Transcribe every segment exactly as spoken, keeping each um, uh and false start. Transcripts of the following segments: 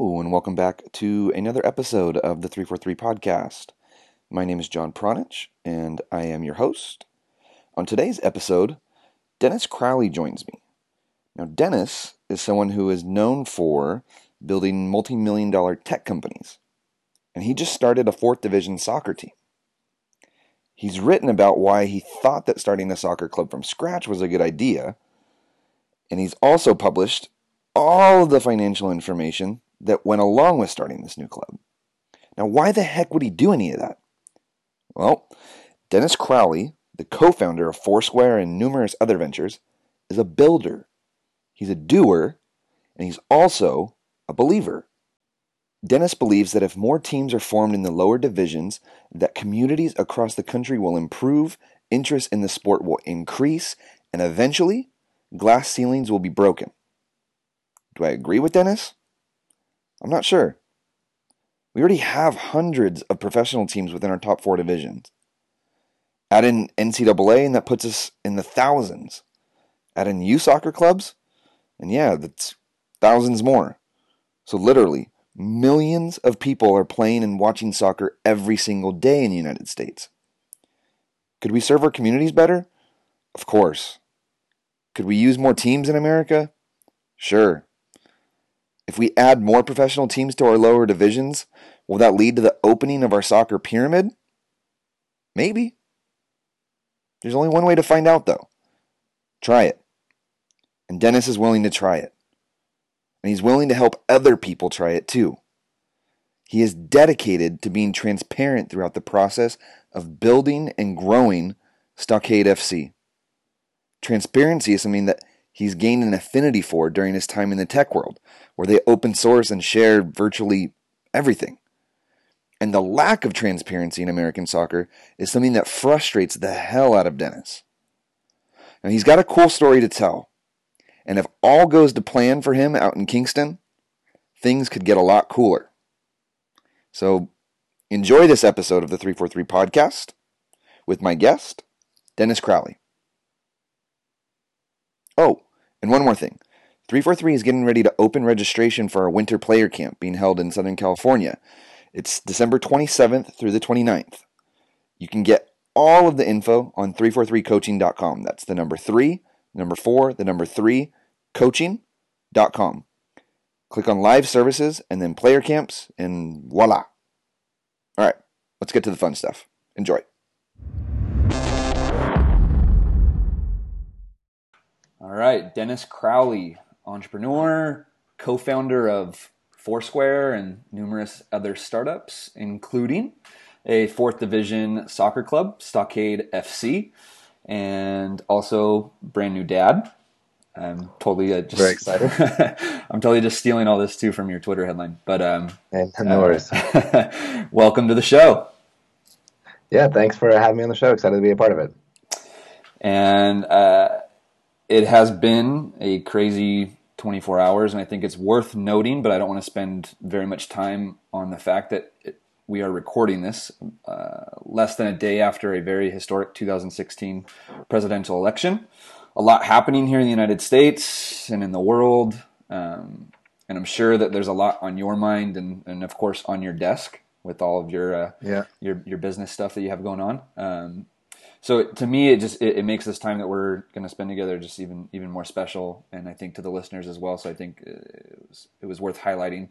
Hello, and welcome back to another episode of the three forty-three Podcast. My name is John Pronich, and I am your host. On today's episode, Dennis Crowley joins me. Now, Dennis is someone who is known for building multi-million dollar tech companies, and he just started a fourth division soccer team. He's written about why he thought that starting a soccer club from scratch was a good idea, and he's also published all of the financial information that went along with starting this new club. Now, why the heck would he do any of that? Well, Dennis Crowley, the co-founder of Foursquare and numerous other ventures, is a builder. He's a doer, and he's also a believer. Dennis believes that if more teams are formed in the lower divisions, that communities across the country will improve, interest in the sport will increase, and eventually, glass ceilings will be broken. Do I agree with Dennis? I'm not sure. We already have hundreds of professional teams within our top four divisions. Add in N C double A and that puts us in the thousands. Add in youth soccer clubs and yeah, that's thousands more. So literally, millions of people are playing and watching soccer every single day in the United States. Could we serve our communities better? Of course. Could we use more teams in America? Sure. If we add more professional teams to our lower divisions, will that lead to the opening of our soccer pyramid? Maybe. There's only one way to find out, though. Try it. And Dennis is willing to try it. And he's willing to help other people try it, too. He is dedicated to being transparent throughout the process of building and growing Stockade F C. Transparency is something that he's gained an affinity for during his time in the tech world, where they open source and share virtually everything. And the lack of transparency in American soccer is something that frustrates the hell out of Dennis. Now, he's got a cool story to tell. And if all goes to plan for him out in Kingston, things could get a lot cooler. So enjoy this episode of the three forty-three Podcast with my guest, Dennis Crowley. Oh, and one more thing, three forty-three is getting ready to open registration for our winter player camp being held in Southern California. It's December twenty-seventh through the twenty-ninth. You can get all of the info on three forty-three coaching dot com. That's the number three, number four, the number three, coaching dot com. Click on live services and then player camps and voila. All right, let's get to the fun stuff. Enjoy. All right, Dennis Crowley, entrepreneur, co-founder of Foursquare and numerous other startups, including a fourth division soccer club, Stockade F C, and also brand new dad. I'm totally uh, just very excited. I'm totally just stealing all this too from your Twitter headline, but um, hey, no worries. Uh, welcome to the show. Yeah, thanks for having me on the show. Excited to be a part of it. And uh, it has been a crazy twenty-four hours, and I think it's worth noting, but I don't want to spend very much time on the fact that it, we are recording this uh, less than a day after a very historic two thousand sixteen presidential election. A lot happening here in the United States and in the world, um, and I'm sure that there's a lot on your mind and, and of course, on your desk with all of your uh, yeah. your, your business stuff that you have going on. Um So to me, it just it, it makes this time that we're going to spend together just even even more special, and I think to the listeners as well. So I think it was, it was worth highlighting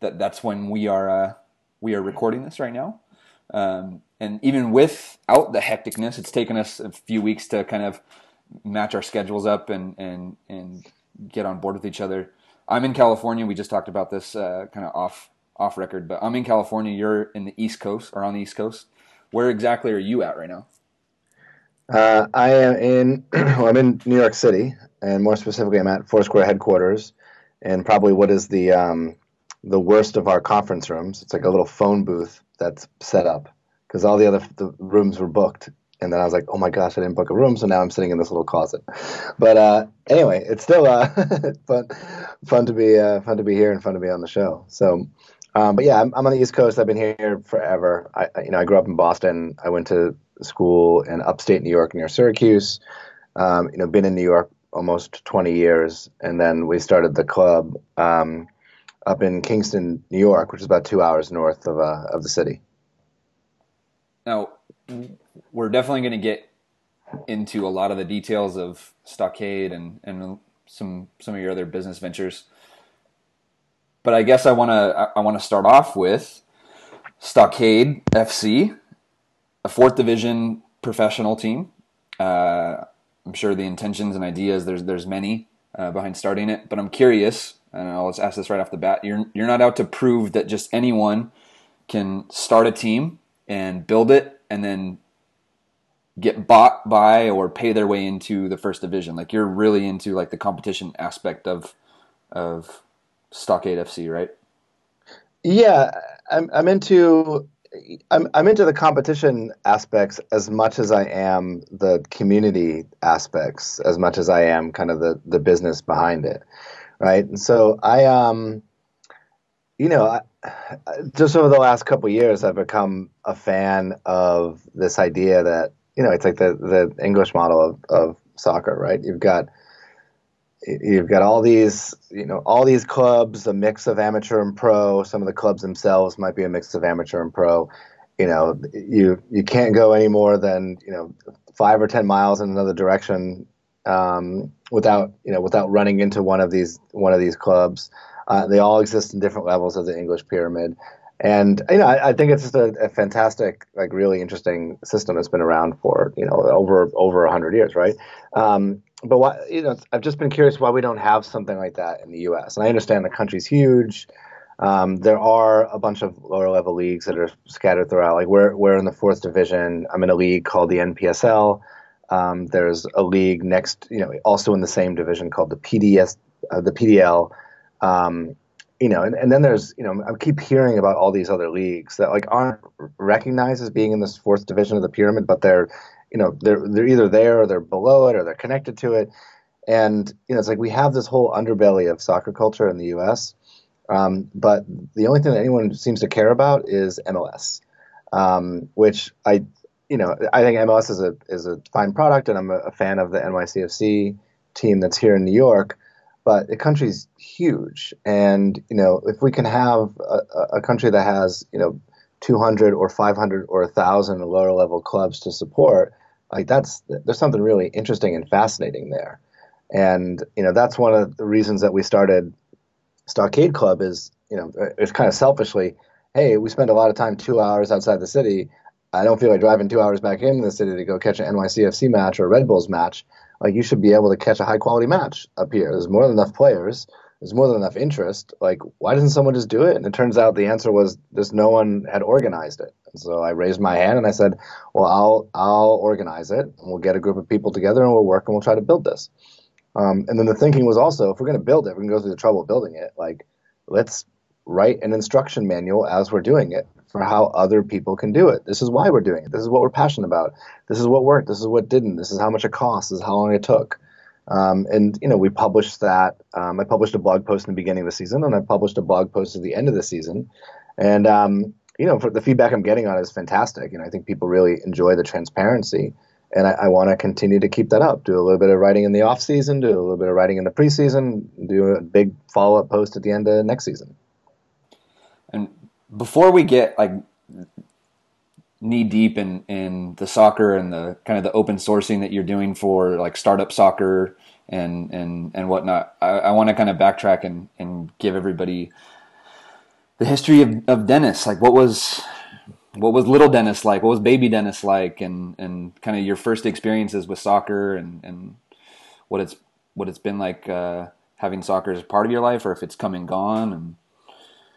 that that's when we are uh, we are recording this right now, um, and even without the hecticness, it's taken us a few weeks to kind of match our schedules up and and and get on board with each other. I'm in California. We just talked about this uh, kind of off off record, but I'm in California. You're in the East Coast or on the East Coast. Where exactly are you at right now? Uh, I am in. Well, I'm in New York City, and more specifically, I'm at Foursquare headquarters, and probably what is the um, the worst of our conference rooms. It's like a little phone booth that's set up because all the other the rooms were booked, and then I was like, oh my gosh, I didn't book a room, so now I'm sitting in this little closet. But uh, anyway, it's still uh, fun, fun to be uh, fun to be here and fun to be on the show. So. Um, but yeah, I'm, I'm on the East Coast. I've been here forever. I, you know, I grew up in Boston. I went to school in upstate New York near Syracuse. Um, you know, been in New York almost twenty years, and then we started the club um, up in Kingston, New York, which is about two hours north of uh, of the city. Now, we're definitely going to get into a lot of the details of Stockade and, and some some of your other business ventures. But I guess I want to I want to start off with Stockade F C, a fourth division professional team. Uh, I'm sure the intentions and ideas, there's there's many uh, behind starting it, but I'm curious, and I'll just ask this right off the bat. You're you're not out to prove that just anyone can start a team and build it and then get bought by or pay their way into the first division. Like, you're really into like the competition aspect of of Stockade F C, right? Yeah, I'm I'm into I'm I'm into the competition aspects as much as I am the community aspects, as much as I am kind of the, the business behind it, right? And so I um, you know, I, just over the last couple of years, I've become a fan of this idea that, you know, it's like the the English model of, of soccer, right? You've got You've got all these, you know, all these clubs, a mix of amateur and pro. Some of the clubs themselves might be a mix of amateur and pro. You know, you you can't go any more than, you know, five or ten miles in another direction um, without, you know, without running into one of these one of these clubs. Uh, they all exist in different levels of the English pyramid, and you know, I, I think it's just a, a fantastic, like, really interesting system that's been around for, you know, over over a hundred years, right? Um, But why, you know, I've just been curious why we don't have something like that in the U S. And I understand the country's huge. Um, there are a bunch of lower level leagues that are scattered throughout. Like we're we're in the fourth division. I'm in a league called the N P S L. Um, there's a league next, you know, also in the same division called the P D S, uh, the P D L. Um, you know, and, and then there's, you know, I keep hearing about all these other leagues that like aren't recognized as being in this fourth division of the pyramid, but they're, you know, they're they're either there or they're below it or they're connected to it. And, you know, it's like we have this whole underbelly of soccer culture in the U S, um, but the only thing that anyone seems to care about is M L S, um, which I, you know, I think M L S is a is a fine product, and I'm a, a fan of the N Y C F C team that's here in New York, but the country's huge. And, you know, if we can have a, a country that has, you know, two hundred or five hundred or one thousand lower level clubs to support, like that's, there's something really interesting and fascinating there. And, you know, that's one of the reasons that we started Stockade Club is, you know, it's kind of selfishly, hey, we spend a lot of time two hours outside the city. I don't feel like driving two hours back into the city to go catch an N Y C F C match or a Red Bulls match. Like, you should be able to catch a high quality match up here. There's more than enough players. There's more than enough interest. Like, why doesn't someone just do it? And it turns out the answer was just no one had organized it. And so I raised my hand and I said, well, I'll I'll organize it, and we'll get a group of people together and we'll work and we'll try to build this. Um, and then the thinking was also, if we're going to build it, we're going to go through the trouble of building it. Like, let's write an instruction manual as we're doing it for how other people can do it. This is why we're doing it. This is what we're passionate about. This is what worked. This is what didn't. This is how much it cost. This is how long it took. Um, and, you know, we published that. Um, I published a blog post in the beginning of the season, and I published a blog post at the end of the season. And, um, you know, for the feedback I'm getting on it is fantastic. And I think people really enjoy the transparency. And I, I want to continue to keep that up, do a little bit of writing in the off season, do a little bit of writing in the preseason, do a big follow-up post at the end of next season. And before we get, like, knee deep in, in the soccer and the kind of the open sourcing that you're doing for like startup soccer and, and, and whatnot, I, I want to kind of backtrack and, and give everybody the history of, of Dennis. Like, what was, what was little Dennis like? What was baby Dennis like? And, and kind of your first experiences with soccer and, and what it's, what it's been like, uh, having soccer as part of your life, or if it's come and gone. And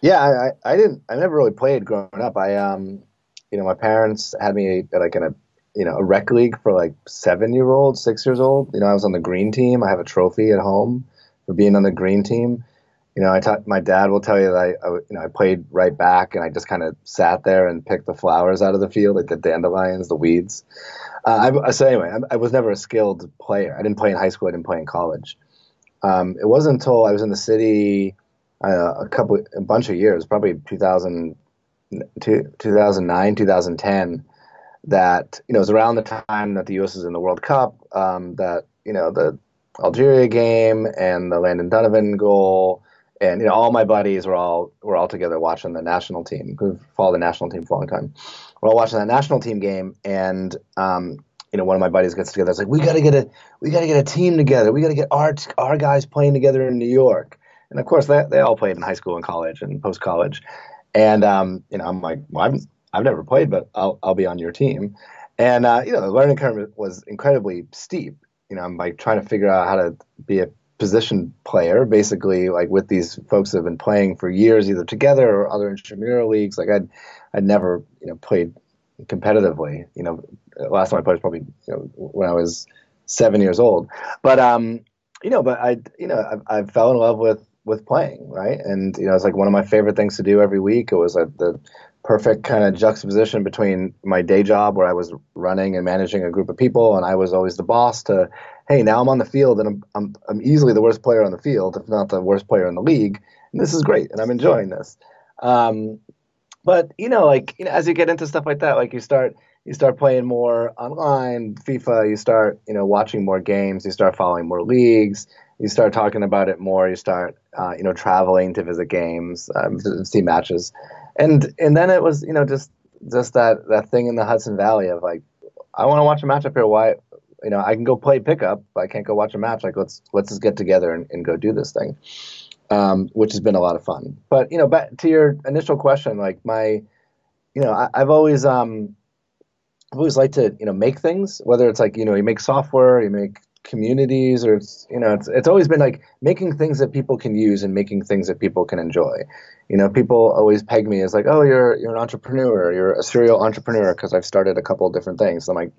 yeah, I, I didn't, I never really played growing up. I, um, You know, my parents had me like in a, you know, a rec league for like seven year old, six years old. You know, I was on the green team. I have a trophy at home for being on the green team. You know, I taught, my dad will tell you that I, I, you know, I played right back, and I just kind of sat there and picked the flowers out of the field, like the dandelions, the weeds. Uh, I, so anyway, I, I was never a skilled player. I didn't play in high school. I didn't play in college. Um, it wasn't until I was in the city uh, a couple, a bunch of years, probably two thousand. two thousand nine, two thousand ten, that, you know, it was around the time that the U S was in the World Cup, um, that, you know, the Algeria game and the Landon Donovan goal And you know, all my buddies were all were all together watching the national team. Who've followed the national team for a long time. We're all watching that national team game, and um, you know, one of my buddies gets together. It's like we got to get a we got to get a team together. We got to get our our guys playing together in New York. And of course, they they all played in high school and college and post college. And um, you know, I'm like, well, I've I've never played, but I'll I'll be on your team. And uh, you know, the learning curve was incredibly steep. You know, I'm like trying to figure out how to be a position player, basically, like with these folks that have been playing for years, either together or other intramural leagues. Like I'd, I'd never, you know, played competitively. You know, last time I played was probably you know, when I was seven years old. But um, you know, but I, you know, I, I fell in love with with playing, right? And you know, it's like one of my favorite things to do every week. It was like the perfect kind of juxtaposition between my day job, where I was running and managing a group of people, and I was always the boss, to hey, now I'm on the field, and I'm I'm, I'm easily the worst player on the field, if not the worst player in the league, and this is great, and I'm enjoying this. Um, but you know, like you know, as you get into stuff like that, like you start you start playing more online, FIFA, you start you know watching more games, you start following more leagues, you start talking about it more, you start uh, you know traveling to visit games, um, to see matches. And and then it was you know just just that, that thing in the Hudson Valley of like, I want to watch a match up here. Why, you know I can go play pickup, but I can't go watch a match. Like let's let's just get together and, and go do this thing, um, which has been a lot of fun. But you know back to your initial question, like my, you know I, I've always um, I've always liked to you know make things. Whether it's like you know you make software, you make communities, or it's, you know it's it's always been like making things that people can use and making things that people can enjoy. You know people always peg me as like, oh, you're you're an entrepreneur, you're a serial entrepreneur, because I've started a couple of different things. So I'm like,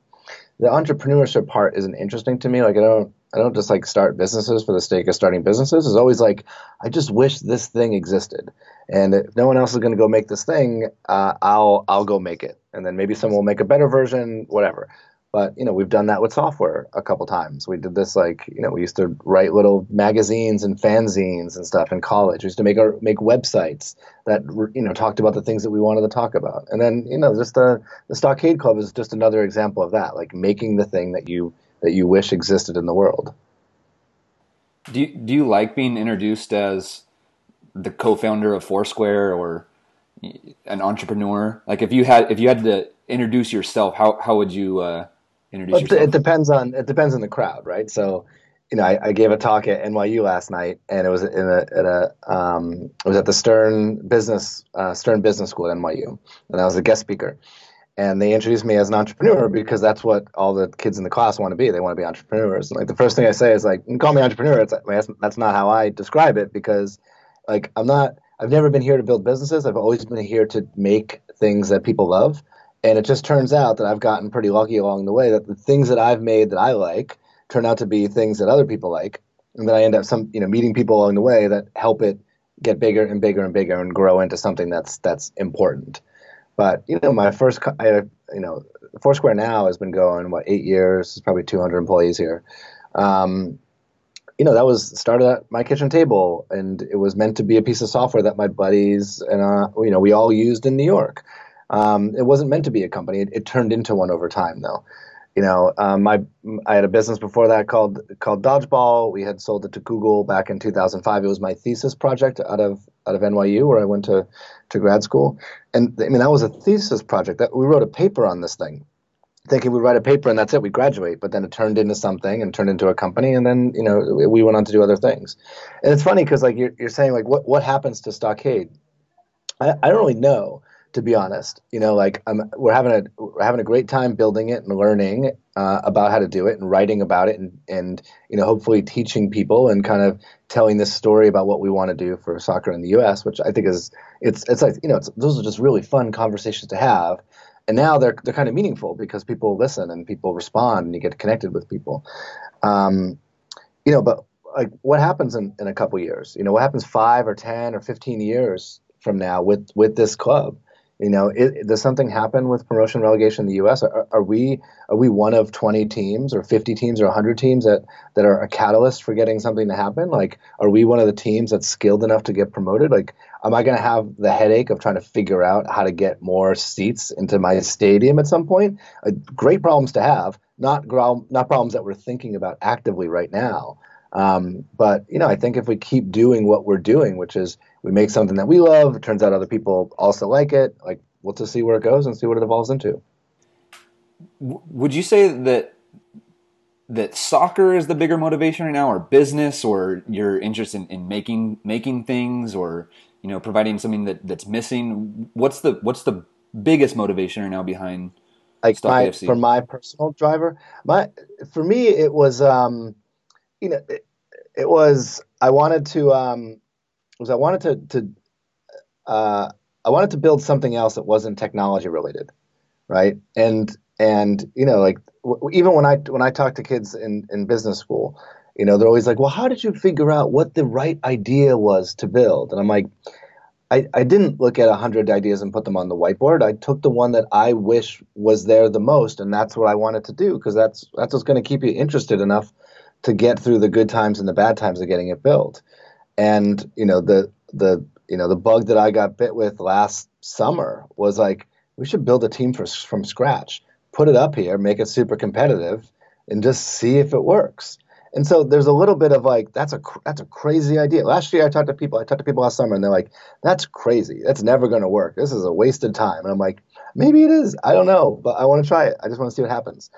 the entrepreneurship part isn't interesting to me. Like I don't I don't just like start businesses for the sake of starting businesses. It's always like, I just wish this thing existed, and if no one else is going to go make this thing, uh, I'll I'll go make it, and then maybe someone will make a better version, whatever. But, you know, we've done that with software a couple times. We did this like, you know, we used to write little magazines and fanzines and stuff in college. We used to make our make websites that, you know, talked about the things that we wanted to talk about. And then, you know, just the, the Stockade Club is just another example of that, like making the thing that you that you wish existed in the world. Do you, do you like being introduced as the co-founder of Foursquare or an entrepreneur? Like if you had if you had to introduce yourself, how how would you uh introduce yourself? It depends on it depends on the crowd, right? So, you know, I, I gave a talk at N Y U last night, and it was in a, at a um, it was at the Stern Business uh, Stern Business School at N Y U, and I was a guest speaker. And they introduced me as an entrepreneur because that's what all the kids in the class want to be. They want to be entrepreneurs. And like the first thing I say is like, "Call me entrepreneur." It's like, that's that's not how I describe it, because like I'm not. I've never been here to build businesses. I've always been here to make things that people love. And it just turns out that I've gotten pretty lucky along the way that the things that I've made that I like turn out to be things that other people like. And then I end up some, you know, meeting people along the way that help it get bigger and bigger and bigger and grow into something that's that's important. But, you know, my first, I, you know, Foursquare now has been going, what, eight years. It's probably two hundred employees here. Um, you know, that was started at my kitchen table, and it was meant to be a piece of software that my buddies and, uh, you know, we all used in New York. Um, it wasn't meant to be a company. It, it turned into one over time, though. You know, um, I, I had a business before that called called Dodgeball. We had sold it to Google back in two thousand five. It was my thesis project out of out of N Y U, where I went to, to grad school. And, I mean, that was a thesis project. That we wrote a paper on this thing, thinking we write a paper and that's it, we graduate. But then it turned into something and turned into a company, and then, you know, we went on to do other things. And it's funny because, like, you're, you're saying, like, what, what happens to Stockade? I, I don't really know. To be honest, you know, like I'm, we're having a we're having a great time building it and learning uh, about how to do it and writing about it and, and you know hopefully teaching people and kind of telling this story about what we want to do for soccer in the U S, which I think is it's it's like you know it's, those are just really fun conversations to have, and now they're they're kind of meaningful because people listen and people respond and you get connected with people, um, you know. But like, what happens in, in a couple years? You know, what happens five or ten or fifteen years from now with with this club? You know, it, does something happen with promotion and relegation in the U S? Are, are we are we one of twenty teams or fifty teams or one hundred teams that, that are a catalyst for getting something to happen? Like, are we one of the teams that's skilled enough to get promoted? Like, am I going to have the headache of trying to figure out how to get more seats into my stadium at some point? Uh, great problems to have, not, gro- not problems that we're thinking about actively right now. Um, but, you know, I think if we keep doing what we're doing, which is we make something that we love, it turns out other people also like it, like we'll just see where it goes and see what it evolves into. Would you say that that soccer is the bigger motivation right now, or business, or your interest in, in making making things, or, you know, providing something that, that's missing? What's the what's the biggest motivation right now behind like Stockade F C? For my personal driver, my for me it was um, you know it, it was I wanted to um, was I wanted to, to uh, I wanted to build something else that wasn't technology related, right? And And, you know, like w- even when I when I talk to kids in, in business school, you know, they're always like, well, how did you figure out what the right idea was to build? And I'm like, I, I didn't look at one hundred ideas and put them on the whiteboard. I took the one that I wish was there the most. And that's what I wanted to do, because that's that's what's going to keep you interested enough to get through the good times and the bad times of getting it built. And, you know, the the you know, the bug that I got bit with last summer was like, we should build a team for, from scratch. Put it up here, make it super competitive, and just see if it works. And so there's a little bit of like, that's a that's a crazy idea. Last year I talked to people, I talked to people last summer, and they're like, that's crazy. That's never going to work. This is a wasted time. And I'm like, maybe it is. I don't know, but I want to try it. I just want to see what happens.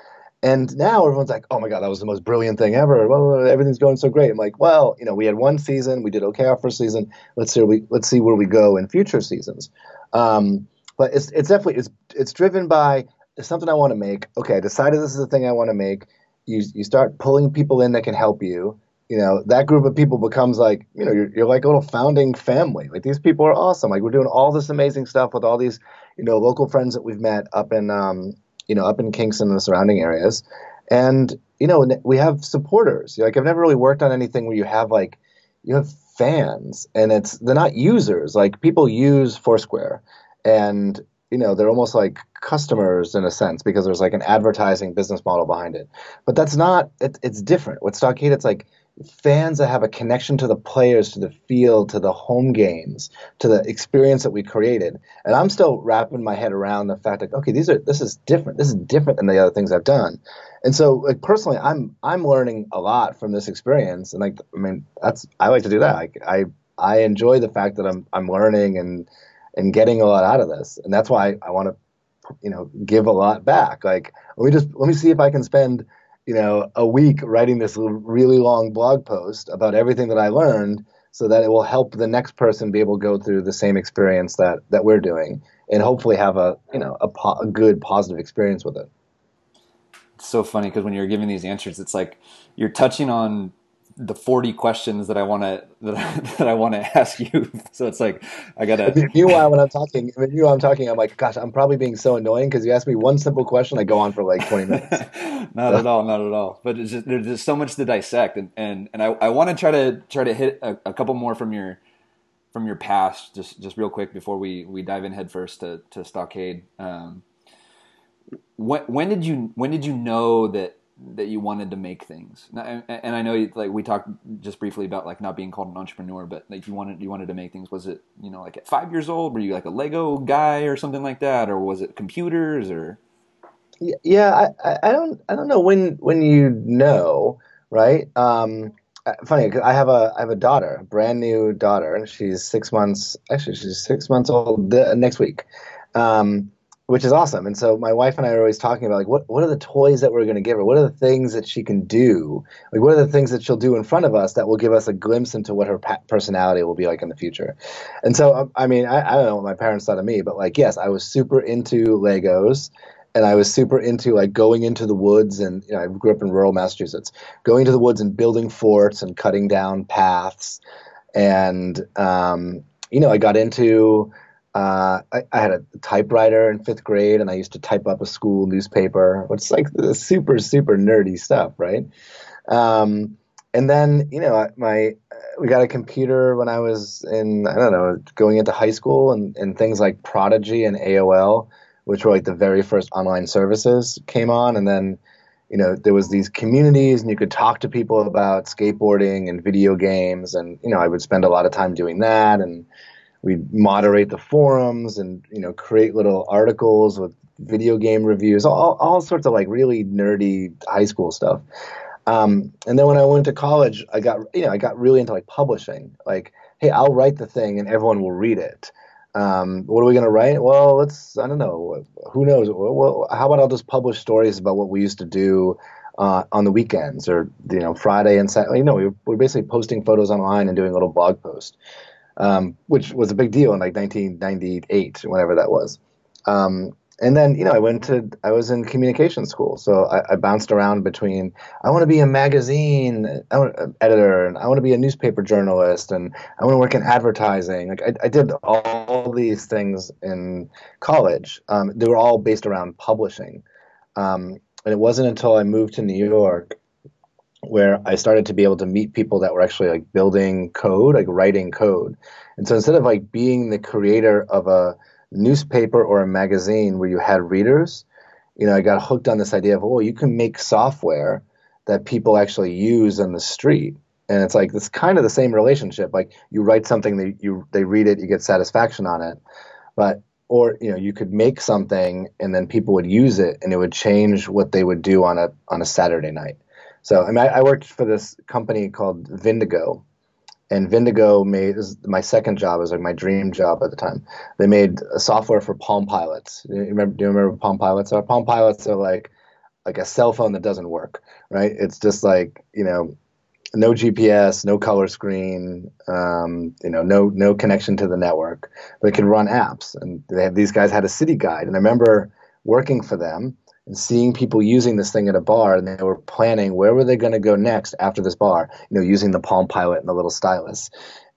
And now everyone's like, oh my God, that was the most brilliant thing ever. Blah, blah, blah. Everything's going so great. I'm like, well, you know, we had one season, we did okay our first season. Let's see, we let's see where we go in future seasons. Um, but it's it's definitely it's it's driven by. It's something I want to make. Okay, I decided this is the thing I want to make. You you start pulling people in that can help you. You know, that group of people becomes like, you know, you're, you're like a little founding family. Like, these people are awesome. Like, we're doing all this amazing stuff with all these, you know, local friends that we've met up in, um, you know, up in Kingston and the surrounding areas. And, you know, we have supporters. Like, I've never really worked on anything where you have, like, you have fans. And it's they're not users. Like, people use Foursquare. And, you know, they're almost like customers in a sense, because there's like an advertising business model behind it. But that's not, it, it's different. With Stockade, it's like fans that have a connection to the players, to the field, to the home games, to the experience that we created. And I'm still wrapping my head around the fact that, okay, these are, this is different. This is different than the other things I've done. And so, like, personally, I'm, I'm learning a lot from this experience. And like, I mean, that's, I like to do that. Like, I, I enjoy the fact that I'm, I'm learning and, and getting a lot out of this. And that's why I want to, you know, give a lot back. Like, let me just, let me see if I can spend, you know, a week writing this really long blog post about everything that I learned, so that it will help the next person be able to go through the same experience that, that we're doing, and hopefully have a, you know, a, po- a good positive experience with it. It's so funny, because when you're giving these answers, it's like you're touching on the forty questions that I want to that I, that I want to ask you. So it's like, I gotta. Meanwhile, when I'm talking, meanwhile I'm talking, I'm like, gosh, I'm probably being so annoying, because you ask me one simple question, I go on for like twenty minutes. Not so. At all, not at all. But it's just, there's just so much to dissect, and and, and I, I want to try to try to hit a, a couple more from your from your past, just just real quick before we, we dive in headfirst to to Stockade. Um, when when did you when did you know that? that you wanted to make things? And I know you, like we talked just briefly about like not being called an entrepreneur, but like you wanted, you wanted to make things. Was it, you know, like at five years old, were you like a Lego guy or something like that? Or was it computers or? Yeah. I, I don't, I don't know when, when you know, right. Um, funny, 'cause I have a, I have a daughter, a brand new daughter, and she's six months, actually she's six months old the, next week. Um, Which is awesome. And so my wife and I are always talking about, like, what, what are the toys that we're going to give her? What are the things that she can do? Like, what are the things that she'll do in front of us that will give us a glimpse into what her personality will be like in the future? And so, I mean, I, I don't know what my parents thought of me, but, like, yes, I was super into Legos. And I was super into, like, going into the woods and, you know, I grew up in rural Massachusetts, going to the woods and building forts and cutting down paths. And, um, you know, I got into... Uh, I, I had a typewriter in fifth grade, and I used to type up a school newspaper, which is like the super, super nerdy stuff, right? Um, and then, you know, my we got a computer when I was in, I don't know, going into high school, and, and things like Prodigy and A O L, which were like the very first online services, came on. And then, you know, there was these communities, and you could talk to people about skateboarding and video games, and, you know, I would spend a lot of time doing that, and we'd moderate the forums and, you know, create little articles with video game reviews, all all sorts of like really nerdy high school stuff. Um, and then when I went to college, I got, you know, I got really into like publishing, like, hey, I'll write the thing and everyone will read it. Um, what are we going to write? Well, let's, I don't know. Who knows? Well, how about I'll just publish stories about what we used to do uh, on the weekends or, you know, Friday and Saturday. You know, we were basically posting photos online and doing a little blog post, um, which was a big deal in like nineteen ninety-eight, whenever that was. Um, and then, you know, I went to, I was in communication school. So I, I bounced around between, I want to be a magazine editor and I want to be a newspaper journalist and I want to work in advertising. Like I, I did all these things in college. Um, they were all based around publishing. Um, and it wasn't until I moved to New York where I started to be able to meet people that were actually like building code, like writing code. And so instead of like being the creator of a newspaper or a magazine where you had readers, you know, I got hooked on this idea of, oh, you can make software that people actually use on the street. And it's like, it's kind of the same relationship. Like you write something, they, you, they read it, you get satisfaction on it. But, or, you know, you could make something and then people would use it and it would change what they would do on a, on a Saturday night. So I mean, I, I worked for this company called Vindigo. And Vindigo made, this is my second job, it was like my dream job at the time. They made software for Palm Pilots. You remember, do you remember what Palm Pilots are? Palm Pilots are like like a cell phone that doesn't work, right? It's just like, you know, no G P S, no color screen, um, you know, no no connection to the network. But it could run apps. And they had, these guys had a city guide. And I remember working for them and seeing people using this thing at a bar, and they were planning where were they going to go next after this bar, you know, using the Palm Pilot and the little stylus.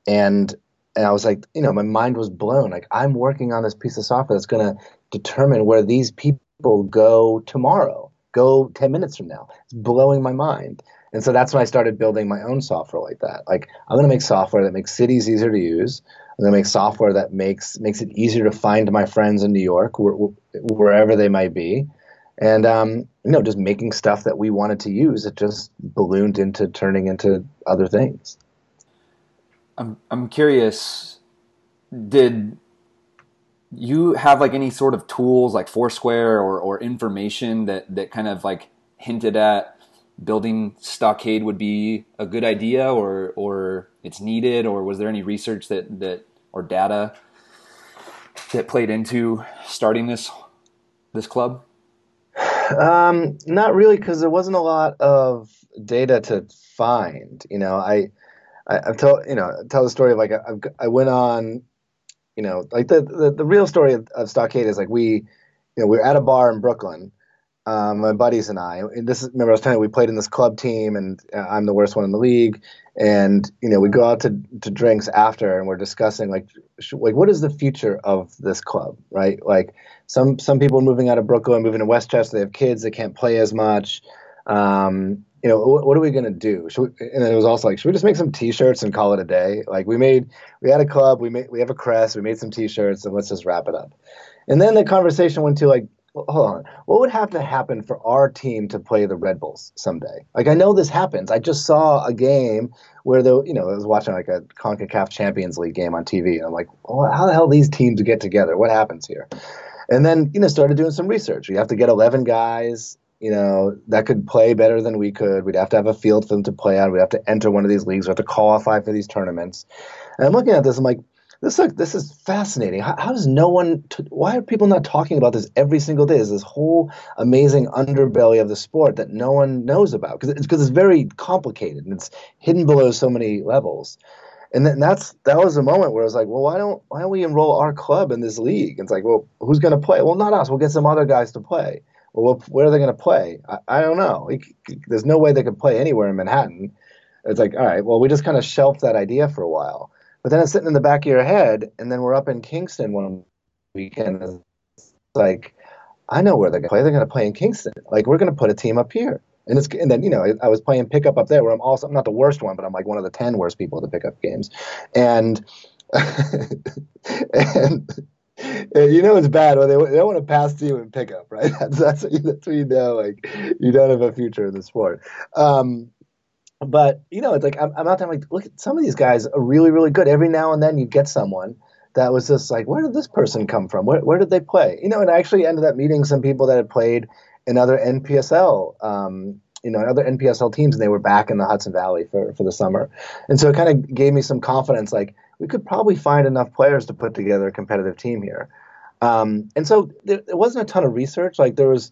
And and I was like, you know, my mind was blown. Like, I'm working on this piece of software that's going to determine where these people go tomorrow, go ten minutes from now. It's blowing my mind. And so that's when I started building my own software like that. Like, I'm going to make software that makes cities easier to use. I'm going to make software that makes makes it easier to find my friends in New York, wh- wh- wherever they might be. And, um, you know, just making stuff that we wanted to use, it just ballooned into turning into other things. I'm I'm curious, did you have like any sort of tools like Foursquare or, or information that, that kind of like hinted at building Stockade would be a good idea or, or it's needed, or was there any research that, that or data that played into starting this this club? Um, not really, because there wasn't a lot of data to find. You know, I, I, I tell you know tell the story of like I, I went on, you know, like the the, the real story of, of Stockade is like we, you know, we were at a bar in Brooklyn, um, my buddies and I. And this is, remember I was telling you we played in this club team, and I'm the worst one in the league. And you know, we go out to to drinks after, and we're discussing like sh- like what is the future of this club, right? Like some some people moving out of Brooklyn, moving to Westchester, they have kids, they can't play as much. Um, you know, what, what are we gonna do? Should we, and it was also like, should we just make some T-shirts and call it a day? Like we made, we had a club, we made, we have a crest, we made some T-shirts, and let's just wrap it up. And then the conversation went to like, hold on, what would have to happen for our team to play the Red Bulls someday? Like, I know this happens. I just saw a game where, the, you know, I was watching like a CONCACAF Champions League game on T V, and I'm like, oh, how the hell these teams get together? What happens here? And then, you know, started doing some research. You have to get eleven guys, you know, that could play better than we could. We'd have to have a field for them to play on. We'd have to enter one of these leagues. We'd have to qualify for these tournaments. And I'm looking at this, I'm like, This look, this is fascinating. How, how does no one? T- why are people not talking about this every single day? There's this whole amazing underbelly of the sport that no one knows about because it's because it's very complicated and it's hidden below so many levels. And then that's that was a moment where I was like, well, why don't why don't we enroll our club in this league? And it's like, well, who's going to play? Well, not us. We'll get some other guys to play. Well, where are they going to play? I, I don't know. It, there's no way they could play anywhere in Manhattan. It's like, all right, well, we just kind of shelved that idea for a while. But then it's sitting in the back of your head, and then we're up in Kingston one weekend. It's like, I know where they're going to play. They're going to play in Kingston. Like, we're going to put a team up here. And it's and then, you know, I, I was playing pickup up there where I'm also, I'm not the worst one, but I'm like one of the ten worst people to pick up games. And, and, and you know it's bad when they, they don't want to pass to you in pickup, right? That's, that's, what you, that's what you know, like, you don't have a future in the sport. Um But, you know, it's like, I'm, I'm out there, I'm like, look, some of these guys are really, really good. Every now and then you get someone that was just like, where did this person come from? Where, where did they play? You know, and I actually ended up meeting some people that had played in other N P S L, um, you know, other N P S L teams, and they were back in the Hudson Valley for, for the summer. And so it kind of gave me some confidence, like, we could probably find enough players to put together a competitive team here. Um, and so there, there wasn't a ton of research. Like, there was,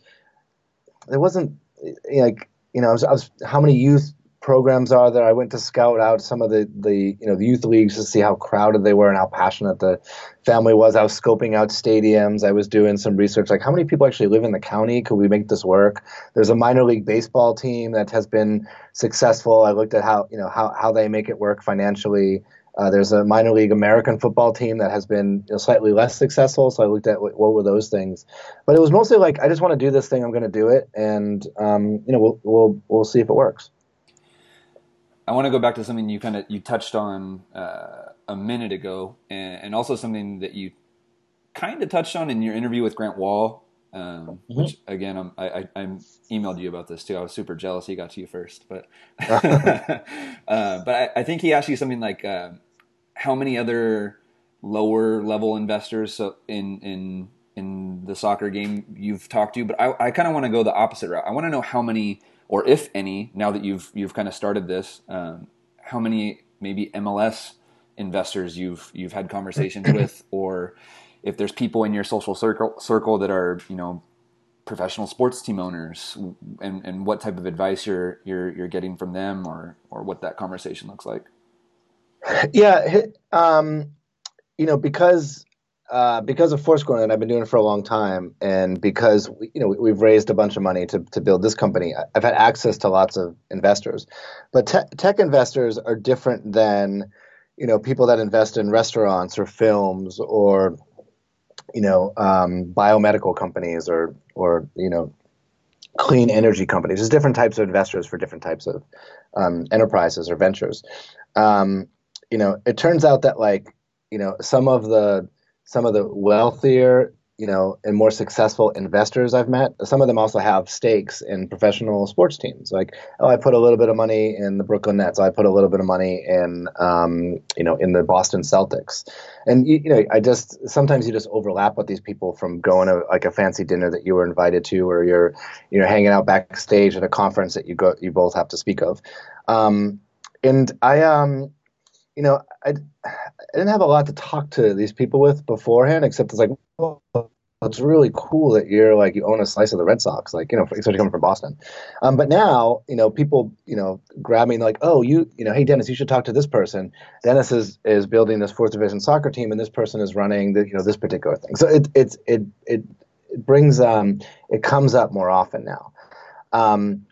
there wasn't, like, you know, I was, I was, how many youth programs are there? I went to scout out some of the, the, you know, the youth leagues to see how crowded they were and how passionate the family was. I was scoping out stadiums. I was doing some research, like, how many people actually live in the county? Could we make this work? There's a minor league baseball team that has been successful. I looked at how, you know, how, how they make it work financially. Uh, there's a minor league American football team that has been, you know, slightly less successful. So I looked at what, what were those things, but it was mostly like, I just want to do this thing. I'm going to do it. And, um, you know, we'll, we'll, we'll see if it works. I want to go back to something you kind of you touched on uh, a minute ago, and, and also something that you kind of touched on in your interview with Grant Wall, um, mm-hmm. which, again, I'm, I, I emailed you about this, too. I was super jealous he got to you first. But uh, but I, I think he asked you something like, uh, how many other lower-level investors so in, in, in the soccer game you've talked to? But I, I kind of want to go the opposite route. I want to know how many, or if any, now that you've you've kind of started this, um, how many maybe M L S investors you've you've had conversations with, or if there's people in your social circle circle that are, you know, professional sports team owners, and, and what type of advice you're you're you're getting from them, or or what that conversation looks like. Yeah, um, you know, because. Uh, because of Foursquare, that I've been doing it for a long time, and because we, you know we've raised a bunch of money to to build this company, I've had access to lots of investors. But te- tech investors are different than, you know, people that invest in restaurants or films or, you know, um, biomedical companies or or you know, clean energy companies. There's different types of investors for different types of um, enterprises or ventures. Um, you know, it turns out that like you know some of the Some of the wealthier, you know, and more successful investors I've met, some of them also have stakes in professional sports teams. Like, oh, I put a little bit of money in the Brooklyn Nets. I put a little bit of money in, um, you know, in the Boston Celtics. And, you, you know, I just sometimes you just overlap with these people from going to like a fancy dinner that you were invited to, or you're, you know, hanging out backstage at a conference that you go, you both have to speak of. Um, and I, um, you know, I. I didn't have a lot to talk to these people with beforehand, except it's like, well, it's really cool that you're like, you own a slice of the Red Sox, like, you know, especially coming from Boston. Um, but now, you know, people, you know, grab me and like, oh, you, you know, hey, Dennis, you should talk to this person. Dennis is, is building this fourth division soccer team, and this person is running the, you know, this particular thing. So it, it's, it, it, it brings, um, it comes up more often now. Um,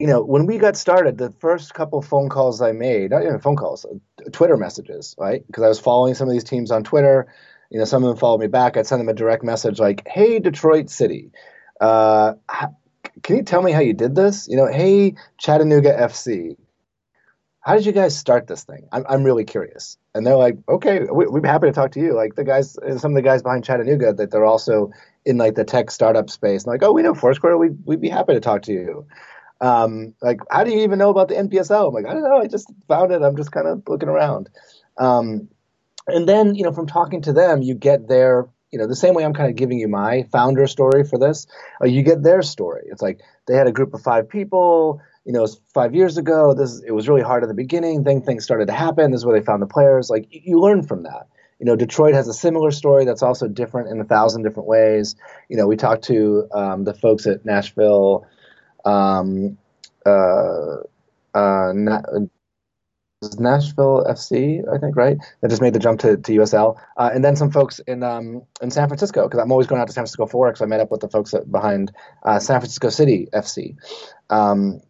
You know, when we got started, the first couple phone calls I made, not even phone calls, Twitter messages, right? Because I was following some of these teams on Twitter. You know, some of them followed me back. I'd send them a direct message like, hey, Detroit City, uh, can you tell me how you did this? You know, hey, Chattanooga F C, how did you guys start this thing? I'm, I'm really curious. And they're like, okay, we, we'd be happy to talk to you. Like the guys, some of the guys behind Chattanooga that they're also in like the tech startup space. And like, oh, we know Foursquare. We'd, we'd be happy to talk to you. Um, like, how do you even know about the N P S L? I'm like, I don't know. I just found it. I'm just kind of looking around. Um, and then, you know, from talking to them, you get their, you know, the same way I'm kind of giving you my founder story for this, uh, you get their story. It's like they had a group of five people, you know, it was five years ago. This, it was really hard at the beginning. Then things started to happen. This is where they found the players. Like, you learn from that. You know, Detroit has a similar story that's also different in a thousand different ways. You know, we talked to um, the folks at Nashville Um, uh, uh, Na- Nashville F C, I think, right? That just made the jump to, to U S L. Uh, and then some folks in um, in San Francisco, because I'm always going out to San Francisco for it, because I met up with the folks that, behind uh, San Francisco City F C. Um,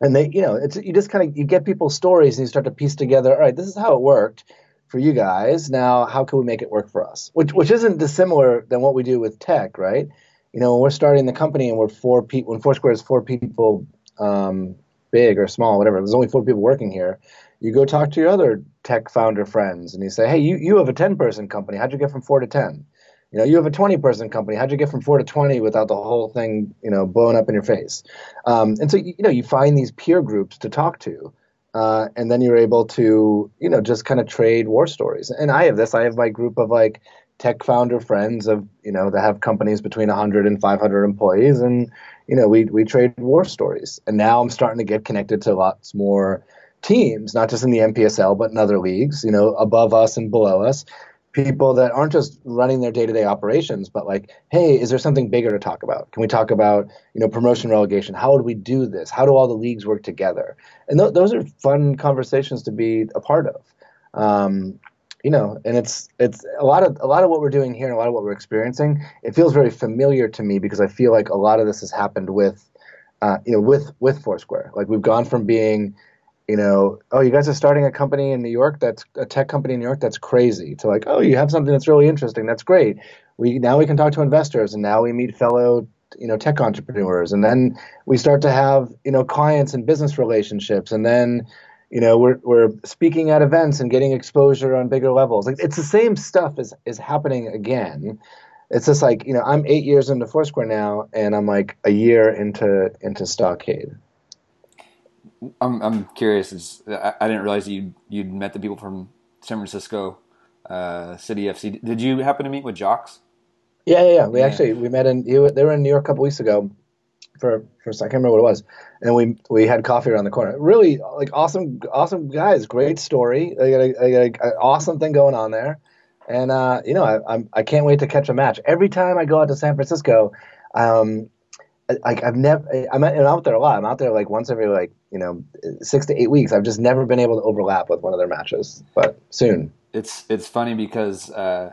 and they, you know, it's you just kind of, you get people's stories and you start to piece together, all right, this is how it worked for you guys. Now, how can we make it work for us? Which, which isn't dissimilar than what we do with tech, right? You know, when we're starting the company and we're four people, when Foursquare is four people um, big or small, whatever, there's only four people working here, you go talk to your other tech founder friends and you say, hey, you, you have a ten-person company. How'd you get from four to ten? You know, you have a twenty-person company. How'd you get from four to twenty without the whole thing, you know, blowing up in your face? Um, and so, you know, you find these peer groups to talk to. Uh, and then you're able to, you know, just kind of trade war stories. And I have this. I have my group of like tech founder friends of, you know, that have companies between one hundred and five hundred employees. And, you know, we, we trade war stories. And now I'm starting to get connected to lots more teams, not just in the N P S L, but in other leagues, you know, above us and below us, people that aren't just running their day-to-day operations, but like, hey, is there something bigger to talk about? Can we talk about, you know, promotion, relegation? How would we do this? How do all the leagues work together? And th- those are fun conversations to be a part of. Um, you know, and it's, it's a lot of, a lot of what we're doing here and a lot of what we're experiencing, it feels very familiar to me because I feel like a lot of this has happened with, uh, you know, with, with Foursquare. Like we've gone from being, you know, oh, you guys are starting a company in New York, that's a tech company in New York, that's crazy, to like, oh, you have something that's really interesting, that's great. We now we can talk to investors, and now we meet fellow, you know, tech entrepreneurs, and then we start to have, you know, clients and business relationships, and then, you know, we're we're speaking at events and getting exposure on bigger levels. Like it's the same stuff is is happening again. It's just like, you know, I'm eight years into Foursquare now, and I'm like a year into into Stockade. I'm I'm curious. Is I, I didn't realize that you you'd met the people from San Francisco uh, City F C. Did you happen to meet with Jocks? Yeah, yeah, yeah. We yeah. actually we met in they were in New York a couple weeks ago for for I can't remember what it was, and we we had coffee around the corner. Really like awesome awesome guys. Great story. They got an awesome thing going on there, and uh, you know I I'm, I can't wait to catch a match. Every time I go out to San Francisco, um, like I've never I'm out there a lot. I'm out there like once every like. You know, six to eight weeks. I've just never been able to overlap with one of their matches, but soon. It's it's funny because uh,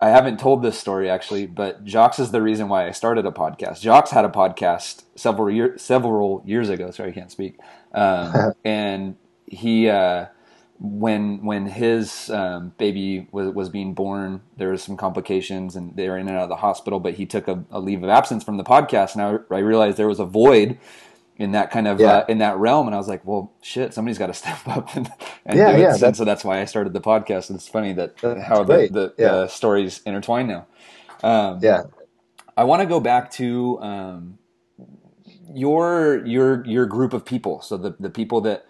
I haven't told this story actually, but Jocks is the reason why I started a podcast. Jocks had a podcast several years several years ago. Sorry, I can't speak. Um, and he uh, when when his um, baby was was being born, there was some complications, and they were in and out of the hospital. But he took a, a leave of absence from the podcast, and I, I realized there was a void in that kind of, yeah. uh, in that realm. And I was like, well, shit, somebody's got to step up and, and yeah, do it. Yeah, that's, and so that's why I started the podcast. And it's funny that how the, the, yeah. the stories intertwine now. Um, yeah. I want to go back to, um, your, your, your group of people. So the, the people that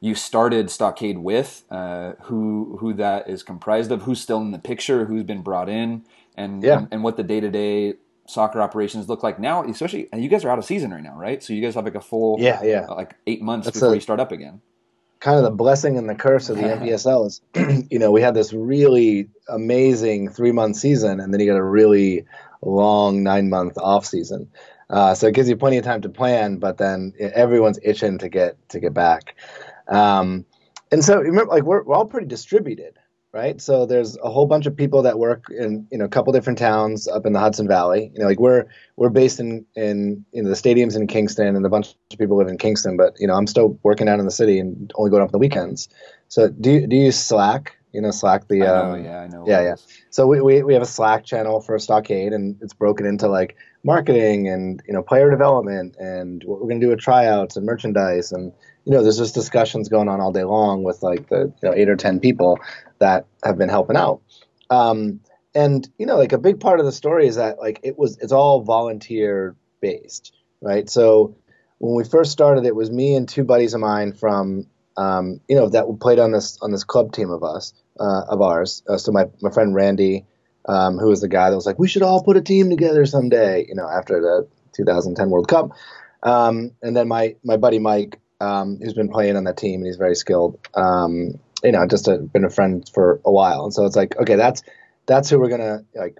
you started Stockade with, uh, who, who that is comprised of, who's still in the picture, who's been brought in, and, yeah. and, and what the day-to-day soccer operations look like now, especially, and you guys are out of season right now, right? So you guys have like a full, yeah, yeah. Uh, like eight months That's before a, you start up again. Kind of the blessing and the curse of the N P S L is, you know, we had this really amazing three month season, and then you got a really long nine month off season. Uh, so it gives you plenty of time to plan, but then everyone's itching to get to get back. Um, and so remember, like we're we're all pretty distributed. Right. So there's a whole bunch of people that work in, you know, a couple different towns up in the Hudson Valley. You know, like we're we're based in, in you know, the stadium's in Kingston, and a bunch of people live in Kingston. But, you know, I'm still working out in the city and only going up on the weekends. So do you, do you Slack? You know, Slack the um, I know, yeah, I know. Yeah, yeah. So we, we we have a Slack channel for Stockade, and it's broken into like marketing and, you know, player development and what we're going to do with tryouts and merchandise. And, you know, there's just discussions going on all day long with like the, you know, eight or ten people that have been helping out. Um, and, you know, like a big part of the story is that like it was, it's all volunteer based, right? So when we first started, it was me and two buddies of mine from, um, you know, that played on this, on this club team of us, uh, of ours. Uh, so my, my friend Randy, um, who was the guy that was like, we should all put a team together someday, you know, after the two thousand ten World Cup. Um, and then my, my buddy, Mike, um, who's been playing on that team, and he's very skilled. Um, you know, just a, been a friend for a while. And so it's like, okay, that's, that's who we're going to like,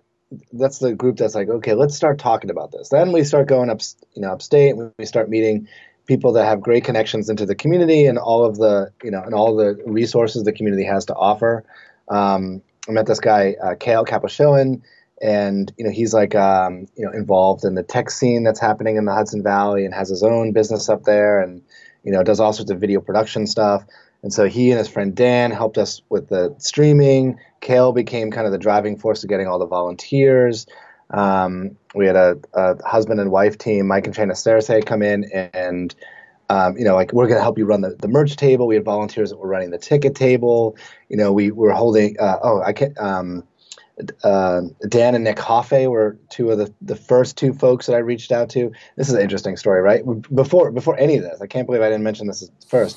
that's the group that's like, okay, let's start talking about this. Then we start going up, you know, upstate, and we start meeting people that have great connections into the community and all of the, you know, and all the resources the community has to offer. Um, I met this guy, uh, Kale Kaposhoan, and, you know, he's like, um, you know, involved in the tech scene that's happening in the Hudson Valley and has his own business up there and, you know, does all sorts of video production stuff. And so he and his friend Dan helped us with the streaming. Kale became kind of the driving force of getting all the volunteers. Um, we had a, a husband and wife team, Mike and Chana Cersei, come in and, um, you know, like, we're going to help you run the, the merch table. We had volunteers that were running the ticket table. You know, we were holding, uh, oh, I can't, um, uh, Dan and Nick Hoffe were two of the, the first two folks that I reached out to. This is an interesting story, right? Before, before any of this, I can't believe I didn't mention this first.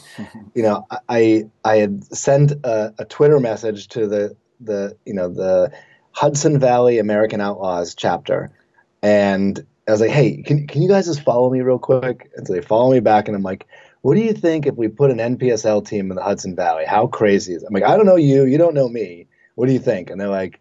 You know, I, I had sent a, a Twitter message to the, the, you know, the, Hudson Valley American Outlaws chapter. And I was like, hey, can can you guys just follow me real quick? And so they follow me back, and I'm like, what do you think if we put an N P S L team in the Hudson Valley? How crazy is it? I'm like, I don't know you. You don't know me. What do you think? And they're like,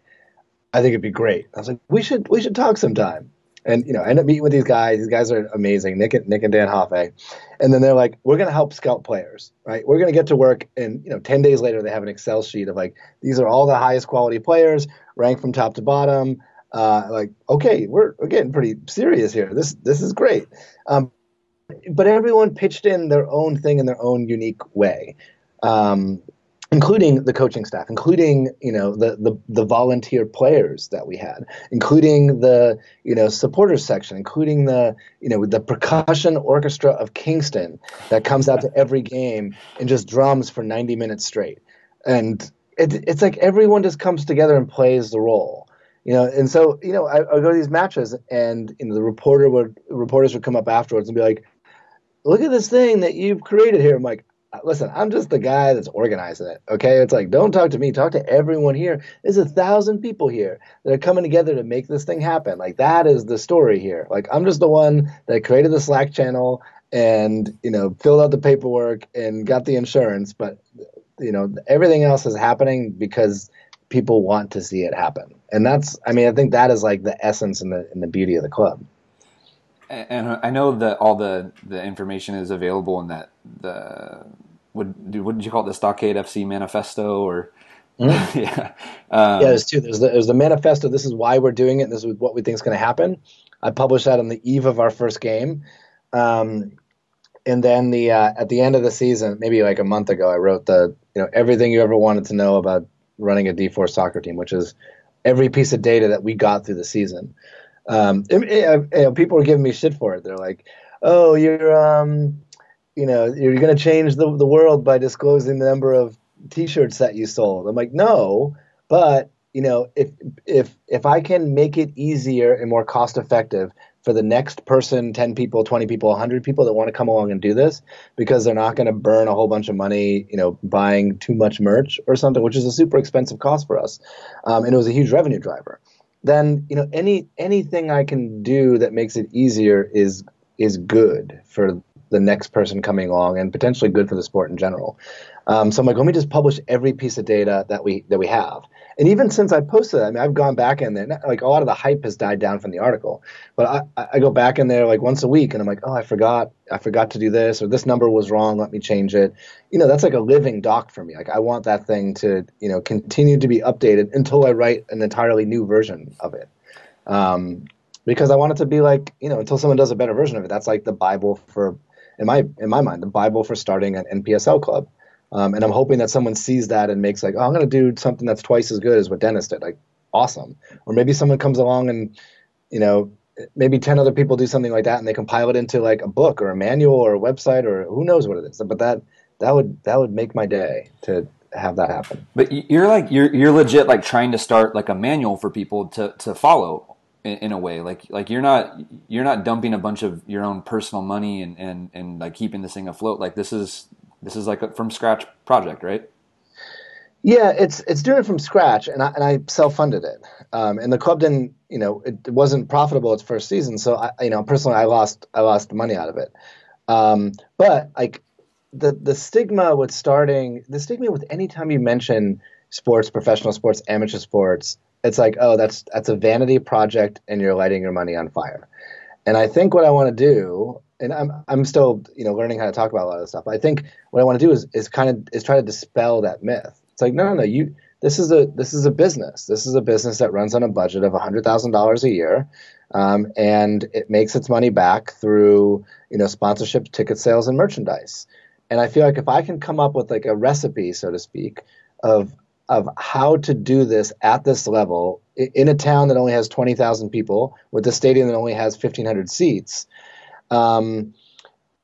I think it'd be great. I was like, we should we should talk sometime. And, you know, I end up meeting with these guys. These guys are amazing, Nick and, Nick and Dan Hoffe. And then they're like, we're going to help scout players, right? We're going to get to work. And, you know, ten days later, they have an Excel sheet of like, these are all the highest quality players, ranked from top to bottom. Uh, like, okay, we're, we're getting pretty serious here. This this is great. Um, but everyone pitched in their own thing in their own unique way, um, including the coaching staff, including, you know, the, the, the volunteer players that we had, including the, you know, supporters section, including the, you know, the percussion orchestra of Kingston that comes out to every game and just drums for ninety minutes straight. And it, it's like everyone just comes together and plays the role. You know, and so, you know, I, I would go to these matches, and, you know, the reporter would reporters would come up afterwards and be like, look at this thing that you've created here. I'm like, listen, I'm just the guy that's organizing it, okay? It's like, don't talk to me. Talk to everyone here. There's a thousand people here that are coming together to make this thing happen. Like, that is the story here. Like, I'm just the one that created the Slack channel and, you know, filled out the paperwork and got the insurance. But, you know, everything else is happening because people want to see it happen. And that's, I mean, I think that is like the essence and the and the beauty of the club. And I know that all the, the information is available in that, the, what, what did you call it, the Stockade F C manifesto or? Mm-hmm. yeah. Um, yeah, there's two. There's the, there's the manifesto. This is why we're doing it. This is what we think is going to happen. I published that on the eve of our first game. Um, and then the uh, at the end of the season, maybe like a month ago, I wrote the, you know, everything you ever wanted to know about running a D four soccer team, which is every piece of data that we got through the season. Um, it, it, it, people are giving me shit for it. They're like, "Oh, you're, um, you know, you're going to change the, the world by disclosing the number of T-shirts that you sold." I'm like, "No, but you know, if if if I can make it easier and more cost effective for the next person, ten people, twenty people, one hundred people that want to come along and do this, because they're not going to burn a whole bunch of money, you know, buying too much merch or something, which is a super expensive cost for us, um, and it was a huge revenue driver. Then, you know, any anything I can do that makes it easier is is good for the next person coming along, and potentially good for the sport in general. Um, so I'm like, let me just publish every piece of data that we that we have. And even since I posted it, I mean, I've gone back in there. Like, a lot of the hype has died down from the article, but I, I go back in there like once a week, and I'm like, oh, I forgot, I forgot to do this, or this number was wrong. Let me change it. You know, that's like a living doc for me. Like, I want that thing to, you know, continue to be updated until I write an entirely new version of it. Um, because I want it to be like, you know, until someone does a better version of it. That's like the Bible for, in my in my mind, the Bible for starting an N P S L club. Um, and I'm hoping that someone sees that and makes like, oh, I'm going to do something that's twice as good as what Dennis did. Like, awesome. Or maybe someone comes along and, you know, maybe ten other people do something like that, and they compile it into like a book or a manual or a website or who knows what it is. But that that would that would make my day to have that happen. But you're like you're you're legit like trying to start like a manual for people to to follow in, in a way. Like like you're not you're not dumping a bunch of your own personal money and and and like keeping this thing afloat. Like this is. This is like a from scratch project, right? Yeah, it's it's doing it from scratch, and I and I self funded it. Um, and the club didn't, you know, it, it wasn't profitable its first season, so I, you know, personally, I lost I lost money out of it. Um, but like the the stigma with starting the stigma with any time you mention sports, professional sports, amateur sports, it's like, oh, that's that's a vanity project, and you're lighting your money on fire. And I think what I want to do. And I'm I'm still, you know, learning how to talk about a lot of this stuff. I think what I want to do is is kind of is try to dispel that myth. It's like, no, no, no, you this is a this is a business. This is a business that runs on a budget of one hundred thousand dollars a year, um, and it makes its money back through, you know, sponsorship, ticket sales, and merchandise. And I feel like if I can come up with like a recipe, so to speak, of of how to do this at this level in a town that only has twenty thousand people with a stadium that only has fifteen hundred seats. Um,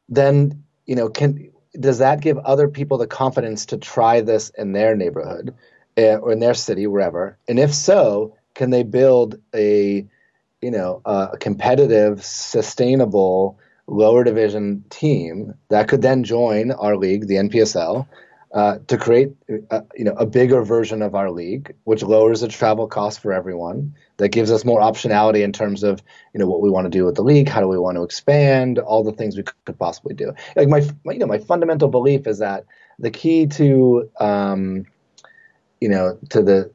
then, you know, can, does that give other people the confidence to try this in their neighborhood uh, or in their city, wherever? And if so, can they build a, you know, a competitive, sustainable lower division team that could then join our league, the N P S L, uh, to create a, you know, a bigger version of our league, which lowers the travel cost for everyone. That gives us more optionality in terms of, you know, what we want to do with the league, how do we want to expand, all the things we could possibly do. Like my, my you know, my fundamental belief is that the key to, um, you know, to the,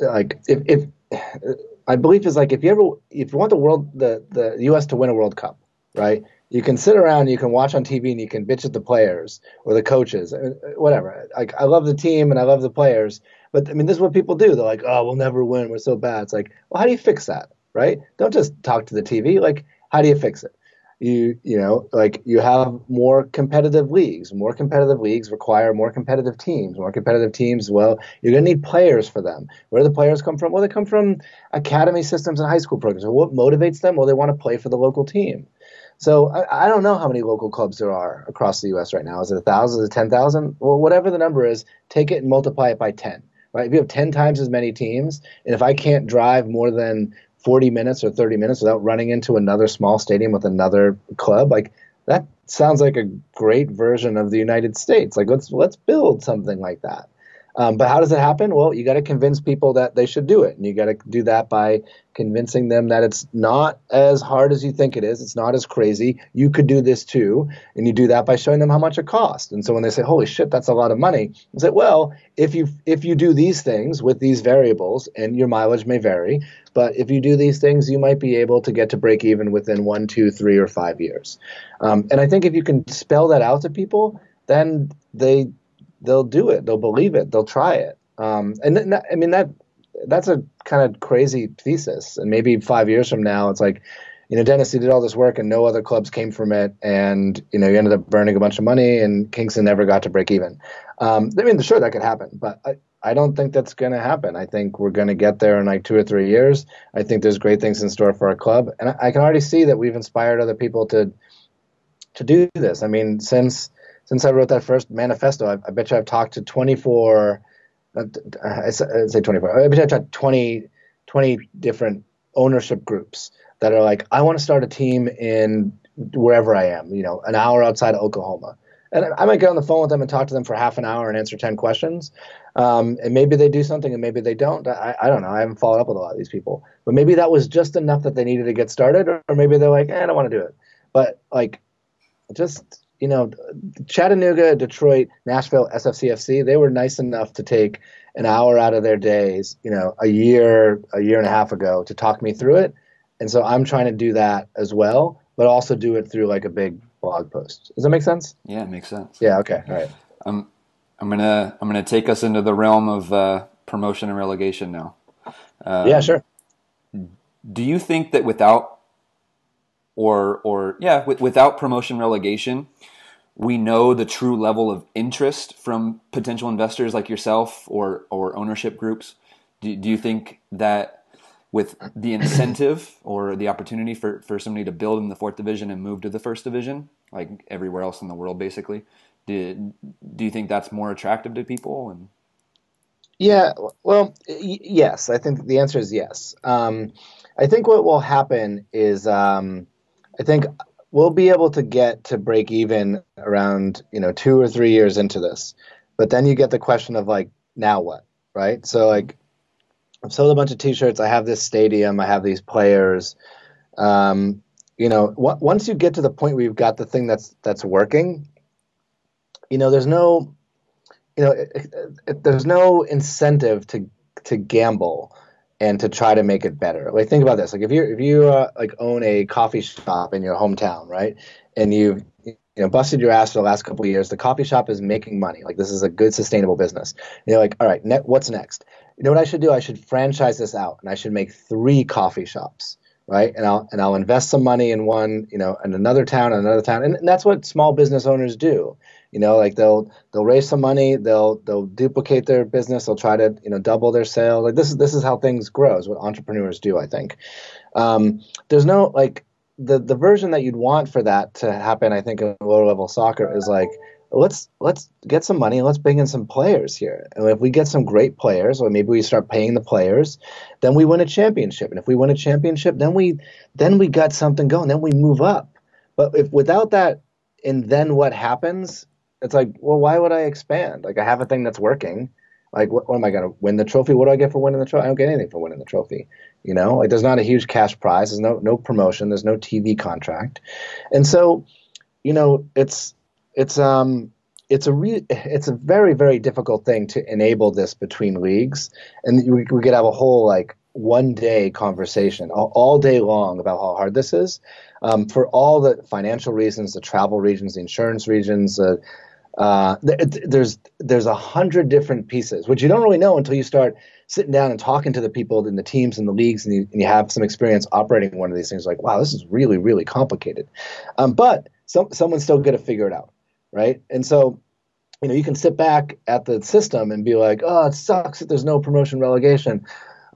like, if, if my belief is like, if you ever, if you want the world, the, the U S to win a World Cup, right? You can sit around, and you can watch on T V, and you can bitch at the players or the coaches, whatever. Like, I love the team and I love the players, but I mean, this is what people do. They're like, "Oh, we'll never win. We're so bad." It's like, well, how do you fix that, right? Don't just talk to the T V. Like, how do you fix it? You, you know, like you have more competitive leagues. More competitive leagues require more competitive teams. More competitive teams, well, you're going to need players for them. Where do the players come from? Well, they come from academy systems and high school programs. So what motivates them? Well, they want to play for the local team. So I, I don't know how many local clubs there are across the U S right now. Is it one thousand? Is it ten thousand? Well, whatever the number is, take it and multiply it by ten. Right? If you have ten times as many teams, and if I can't drive more than forty minutes or thirty minutes without running into another small stadium with another club, like that sounds like a great version of the United States. Like let's let's build something like that. Um, but how does it happen? Well, you got to convince people that they should do it. And you got to do that by convincing them that it's not as hard as you think it is. It's not as crazy. You could do this too. And you do that by showing them how much it costs. And so when they say, holy shit, that's a lot of money, I say, well, if you if you do these things with these variables, and your mileage may vary, but if you do these things, you might be able to get to break even within one, two, three, or five years. Um, and I think if you can spell that out to people, then they – they'll do it. They'll believe it. They'll try it. Um, and th- I mean, that that's a kind of crazy thesis. And maybe five years from now, it's like, you know, Dennis, you did all this work and no other clubs came from it. And, you know, you ended up burning a bunch of money and Kingston never got to break even. Um, I mean, sure, that could happen, but I, I don't think that's going to happen. I think we're going to get there in like two or three years. I think there's great things in store for our club. And I, I can already see that we've inspired other people to to do this. I mean, since Since I wrote that first manifesto, I, I bet you I've talked to twenty-four, uh, I say twenty-four, I bet you I've talked to twenty, twenty different ownership groups that are like, I want to start a team in wherever I am, you know, an hour outside of Oklahoma. And I might get on the phone with them and talk to them for half an hour and answer ten questions. Um, and maybe they do something and maybe they don't. I, I don't know. I haven't followed up with a lot of these people. But maybe that was just enough that they needed to get started, or, or maybe they're like, eh, I don't want to do it. But like, just... You know, Chattanooga, Detroit, Nashville, S F C F C, they were nice enough to take an hour out of their days, you know, a year, a year and a half ago to talk me through it. And so I'm trying to do that as well, but also do it through like a big blog post. Does that make sense? Yeah, it makes sense. Yeah. Okay. All right. Um, I'm going to, I'm going to take us into the realm of uh, promotion and relegation now. Um, yeah, sure. Do you think that without Or, or yeah, with, without promotion relegation, we know the true level of interest from potential investors like yourself or or ownership groups. Do, do you think that with the incentive or the opportunity for, for somebody to build in the fourth division and move to the first division, like everywhere else in the world, basically, do do you think that's more attractive to people? And yeah, well, y- yes, I think the answer is yes. Um, I think what will happen is. Um, I think we'll be able to get to break even around, you know, two or three years into this. But then you get the question of like, now what, right? So like, I've sold a bunch of T-shirts. I have this stadium. I have these players. Um, you know, w- once you get to the point where you've got the thing that's that's working, you know, there's no, you know, it, it, it, there's no incentive to to gamble and to try to make it better. Like think about this. Like if you if you uh, like own a coffee shop in your hometown, right? And you've you know busted your ass for the last couple of years, the coffee shop is making money. Like this is a good sustainable business. And you're like, all right, ne- what's next? You know what I should do? I should franchise this out and I should make three coffee shops, right? And I'll and I'll invest some money in one, you know, in another town, in another town. And, and that's what small business owners do. You know, like they'll they'll raise some money, they'll they'll duplicate their business, they'll try to you know double their sales. Like this is this is how things grow. Is what entrepreneurs do, I think. Um, there's no like the the version that you'd want for that to happen. I think in lower level soccer is like let's let's get some money, let's bring in some players here, and if we get some great players, or maybe we start paying the players, then we win a championship, and if we win a championship, then we then we got something going, then we move up. But if without that, and then what happens? it's like, well, why would I expand? Like, I have a thing that's working. Like, what, what am I going to win the trophy? What do I get for winning the trophy? I don't get anything for winning the trophy. You know, like, there's not a huge cash prize. There's no no promotion. There's no T V contract. And so, you know, it's it's um it's a re- it's a very, very difficult thing to enable this between leagues. And we, we could have a whole like one day conversation all, all day long about how hard this is, um, for all the financial reasons, the travel regions, the insurance regions, uh, Uh, there's there's a hundred different pieces, which you don't really know until you start sitting down and talking to the people in the teams and the leagues, and you, and you have some experience operating one of these things. Like, wow, this is really, really complicated. Um, but some, someone's still going to figure it out, right? And so, you know, you can sit back at the system and be like, oh, it sucks that there's no promotion relegation.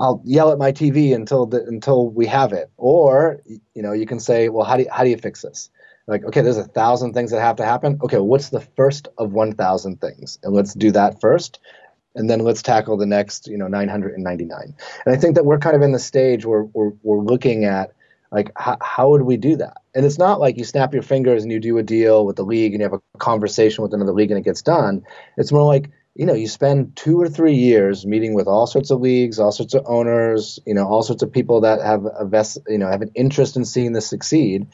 I'll yell at my T V until the, until we have it. Or, you know, you can say, well, how do you, how do you fix this? Like, okay, there's a thousand things that have to happen. Okay, what's the first of one thousand things? And let's do that first, and then let's tackle the next, you know, nine hundred ninety-nine. And I think that we're kind of in the stage where we're, we're looking at, like, how, how would we do that? And it's not like you snap your fingers and you do a deal with the league and you have a conversation with another league and it gets done. It's more like, you know, you spend two or three years meeting with all sorts of leagues, all sorts of owners, you know, all sorts of people that have a vest, you know, have an interest in seeing this succeed.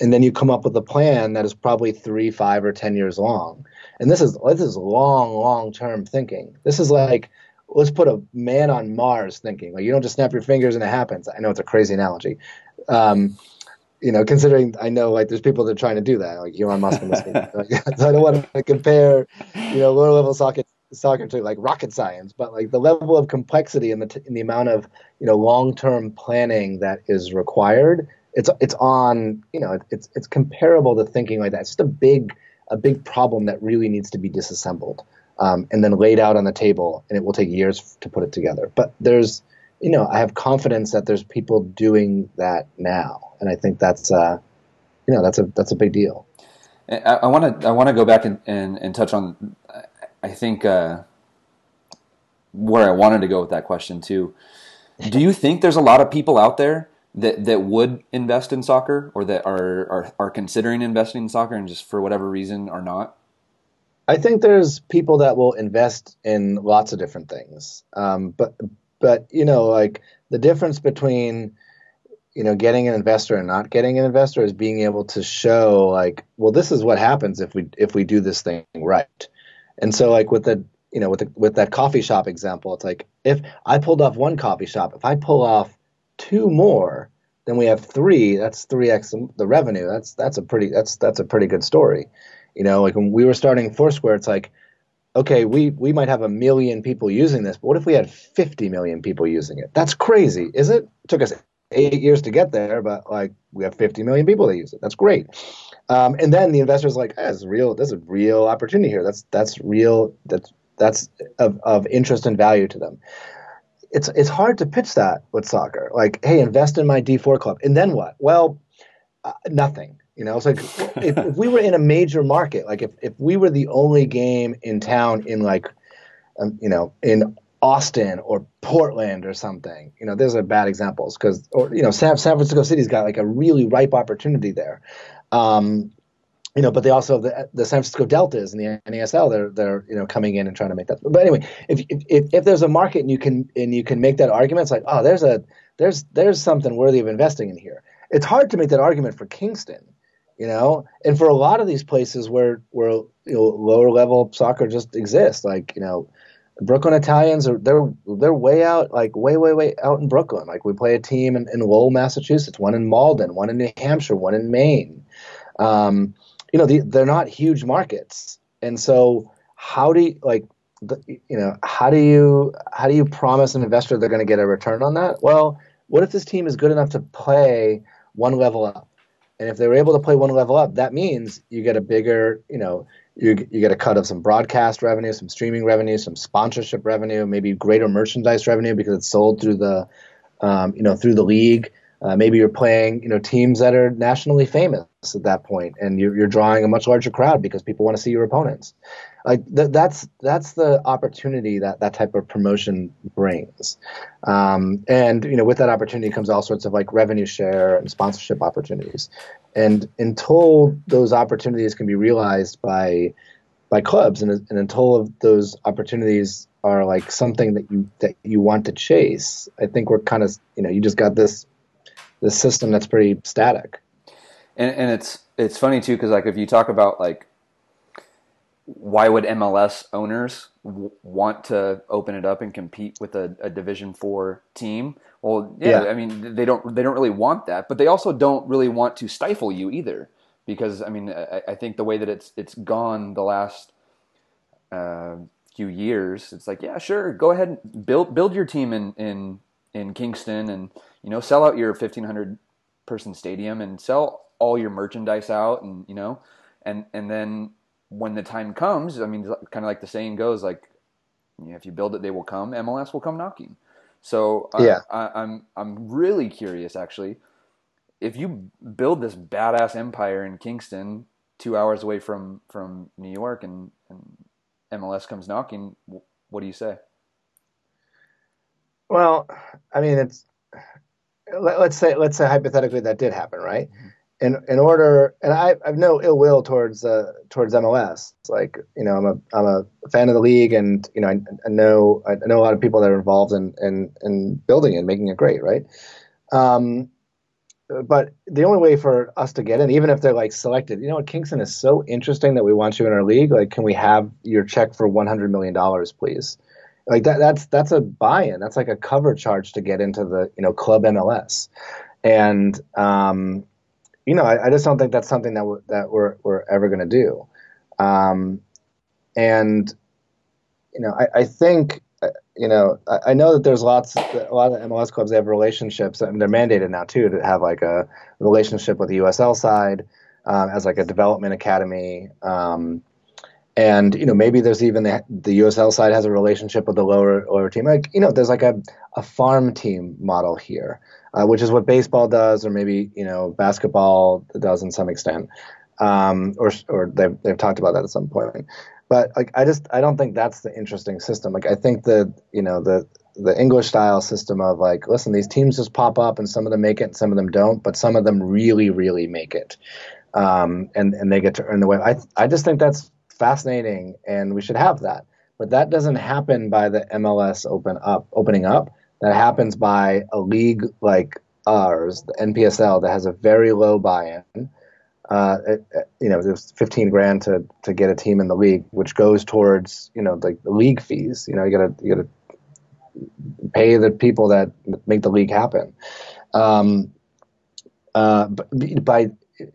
And then you come up with a plan that is probably three, five, or ten years long. And this is this is long, long-term thinking. This is like, let's put a man on Mars thinking. Like, you don't just snap your fingers and it happens. I know it's a crazy analogy, um, you know, considering I know, like, there's people that are trying to do that, like Elon Musk. So I don't want to compare, you know, lower-level soccer, soccer to, like, rocket science, but, like, the level of complexity and the, t- and the amount of, you know, long-term planning that is required. It's it's on, you know, it's it's comparable to thinking like that. It's just a big a big problem that really needs to be disassembled, um, and then laid out on the table, and it will take years to put it together. But there's, you know, I have confidence that there's people doing that now, and I think that's, uh, you know, that's a that's a big deal. I want to I want to go back and, and, and touch on, I think, uh, where I wanted to go with that question too. Do you think there's a lot of people out there that that would invest in soccer, or that are, are are considering investing in soccer and just for whatever reason are not? I think there's people that will invest in lots of different things. Um, but, but you know, like, the difference between, you know, getting an investor and not getting an investor is being able to show, like, well, this is what happens if we if we do this thing right. And so, like, with the, you know, with the, with that coffee shop example, it's like, if I pulled off one coffee shop, if I pull off two more, then we have three. That's three x the revenue. That's that's a pretty that's that's a pretty good story, you know. Like, when we were starting Foursquare, it's like, okay, we we might have a million people using this, but what if we had fifty million people using it? That's crazy, is it? It took us eight years to get there, but, like, we have fifty million people that use it. That's great. Um, and then the investor's like, hey, that's real. That's a real opportunity here. That's that's real. That's that's of of interest and value to them. It's it's hard to pitch that with soccer. Like, hey, invest in my D four club, and then what? Well, uh, nothing. You know, it's like, if, if we were in a major market, like if, if we were the only game in town in, like, um, you know, in Austin or Portland or something. You know, those are bad examples because, or, you know, San, San Francisco City's got, like, a really ripe opportunity there. Um, You know, but they also the the San Francisco Deltas and the N A S L. They're they're you know coming in and trying to make that. But anyway, if if if there's a market and you can and you can make that argument, it's like, oh, there's a there's there's something worthy of investing in here. It's hard to make that argument for Kingston, you know, and for a lot of these places where where you know lower level soccer just exists. Like, you know, Brooklyn Italians are they're they're way out like way way way out in Brooklyn. Like, we play a team in, in Lowell, Massachusetts, one in Malden, one in New Hampshire, one in Maine. Um, You know, the, they're not huge markets, and so how do you, like the, you know how do you how do you promise an investor they're going to get a return on that? Well, what if this team is good enough to play one level up? And if they were able to play one level up, that means you get a bigger, you know, you you get a cut of some broadcast revenue, some streaming revenue, some sponsorship revenue, maybe greater merchandise revenue because it's sold through the, um, you know, through the league. Uh, maybe you're playing, you know, teams that are nationally famous at that point, and you're, you're drawing a much larger crowd because people want to see your opponents. Like th- that's that's the opportunity that that type of promotion brings, um, and you know, with that opportunity comes all sorts of like revenue share and sponsorship opportunities. And until those opportunities can be realized by by clubs. And, and until those opportunities are like something that you that you want to chase, I think we're kind of, you know, you just got this this system that's pretty static. And, and it's it's funny too, because like if you talk about like why would M L S owners w- want to open it up and compete with a, a Division Four team? Well, yeah, yeah, I mean they don't they don't really want that, but they also don't really want to stifle you either, because I mean I, I think the way that it's it's gone the last uh, few years, it's like, yeah, sure, go ahead and build build your team in in, in Kingston, and you know sell out your fifteen hundred person stadium and sell all your merchandise out, and you know, and and then. When the time comes, I mean, kind of like the saying goes, like, you know, if you build it, they will come. M L S will come knocking. So uh, yeah. I, I'm I'm really curious, actually, if you build this badass empire in Kingston, two hours away from, from New York, and, and M L S comes knocking, what do you say? Well, I mean, it's let, let's say let's say hypothetically that did happen, right? Mm-hmm. In, in order, and I, I have no ill will towards uh, towards M L S. It's like, you know, I'm a I'm a fan of the league, and you know, I, I know I know a lot of people that are involved in in, in building it and making it great, right? Um, but the only way for us to get in, even if they're like selected, you know, what Kingston is so interesting that we want you in our league. Like, can we have your check for one hundred million dollars, please? Like that that's that's a buy-in. That's like a cover charge to get into the, you know, club M L S, and um. You know, I, I just don't think that's something that we're, that we're we're ever going to do, um, and you know, I, I think you know, I, I know that there's lots a lot of M L S clubs that have relationships, and they're mandated now too to have like a relationship with the U S L side um, as like a development academy, um, and you know, maybe there's even the, the U S L side has a relationship with the lower lower team, like you know, there's like a a farm team model here. Uh, which is what baseball does, or maybe you know basketball does in some extent, um, or or they've they've talked about that at some point. But like I just I don't think that's the interesting system. Like I think the you know the the English style system of like, listen, these teams just pop up and some of them make it and some of them don't, but some of them really really make it, um, and and they get to earn the way. I I just think that's fascinating, and we should have that. But that doesn't happen by the M L S open up opening up. That happens by a league like ours, the N P S L, that has a very low buy-in. Uh, it, it, you know, there's fifteen grand to, to get a team in the league, which goes towards you know like the league fees. You know, you gotta you gotta pay the people that make the league happen. Um, uh, but by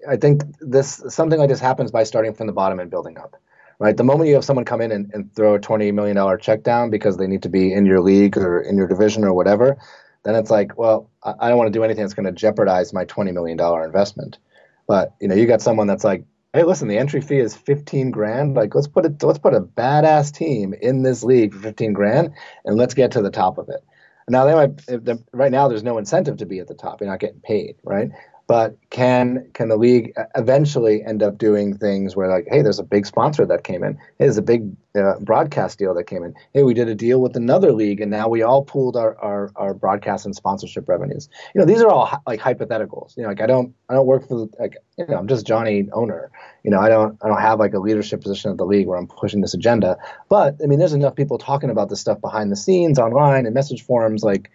I think this something like this happens by starting from the bottom and building up. Right, the moment you have someone come in and, and throw a twenty million dollars check down because they need to be in your league or in your division or whatever, then it's like, well, I, I don't want to do anything that's going to jeopardize my twenty million dollars investment. But you know, you got someone that's like, hey, listen, the entry fee is fifteen grand. Like, let's put it, let's put a badass team in this league for fifteen grand, and let's get to the top of it. Now, they might, right now, there's no incentive to be at the top. You're not getting paid, right? But can can the league eventually end up doing things where like, hey, there's a big sponsor that came in. Hey, there's a big uh, broadcast deal that came in. Hey, we did a deal with another league, and now we all pooled our, our, our broadcast and sponsorship revenues. You know, these are all hi- like hypotheticals. You know, like I don't I don't work for the, like you know I'm just Johnny owner. You know, I don't I don't have like a leadership position at the league where I'm pushing this agenda. But I mean, there's enough people talking about this stuff behind the scenes, online, and message forums. Like,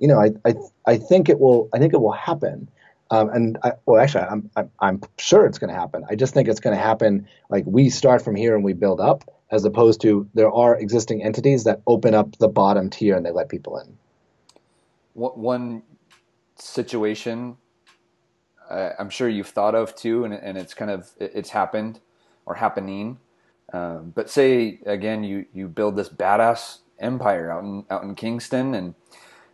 you know, I I I think it will I think it will happen. Um, and I, well, actually, I'm, I'm I'm sure it's going to happen. I just think it's going to happen like we start from here and we build up, as opposed to there are existing entities that open up the bottom tier and they let people in. One situation uh, I'm sure you've thought of too, and and it's kind of it's happened or happening. Um, but say again, you you build this badass empire out in out in Kingston, and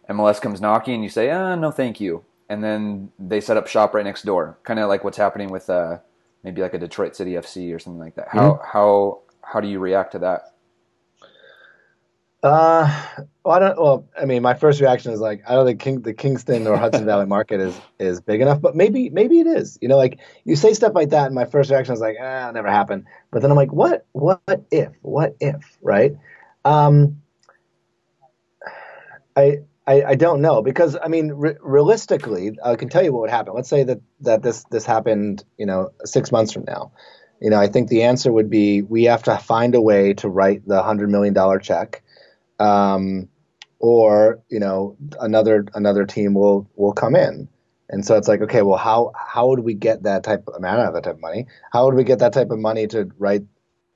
M L S comes knocking, and you say, ah, no, thank you. And then they set up shop right next door, kind of like what's happening with uh, maybe like a Detroit City F C or something like that. How mm-hmm. how how do you react to that? Uh, well, I don't. Well, I mean, my first reaction is like, I don't think King, the Kingston or Hudson Valley market is, is big enough, but maybe maybe it is. You know, like you say stuff like that, and my first reaction is like, ah, it'll never happen. But then I'm like, what what if what if right? Um, I. I, I don't know, because I mean, re- realistically, I can tell you what would happen. Let's say that, that this, this happened, you know, six months from now. You know, I think the answer would be we have to find a way to write the one hundred million dollars check, um, or, you know, another another team will will come in. And so it's like, okay, well, how how would we get that type of amount of that type of money? How would we get that type of money to write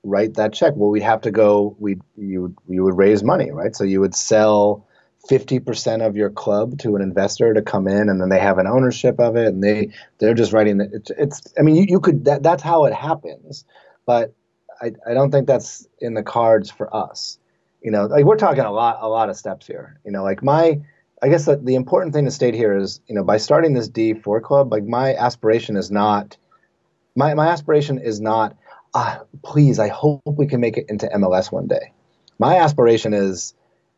write that check? Well, we'd have to go. We you you would raise money, right? So you would sell fifty percent of your club to an investor to come in, and then they have an ownership of it, and they they're just writing the, it's, it's I mean you, you could that that's how it happens, but I, I don't think that's in the cards for us. You know, like we're talking a lot a lot of steps here. You know, like my I guess the, the important thing to state here is, you know, by starting this D four club, like my aspiration is not my my aspiration is not ah, please, I hope we can make it into M L S one day. My aspiration is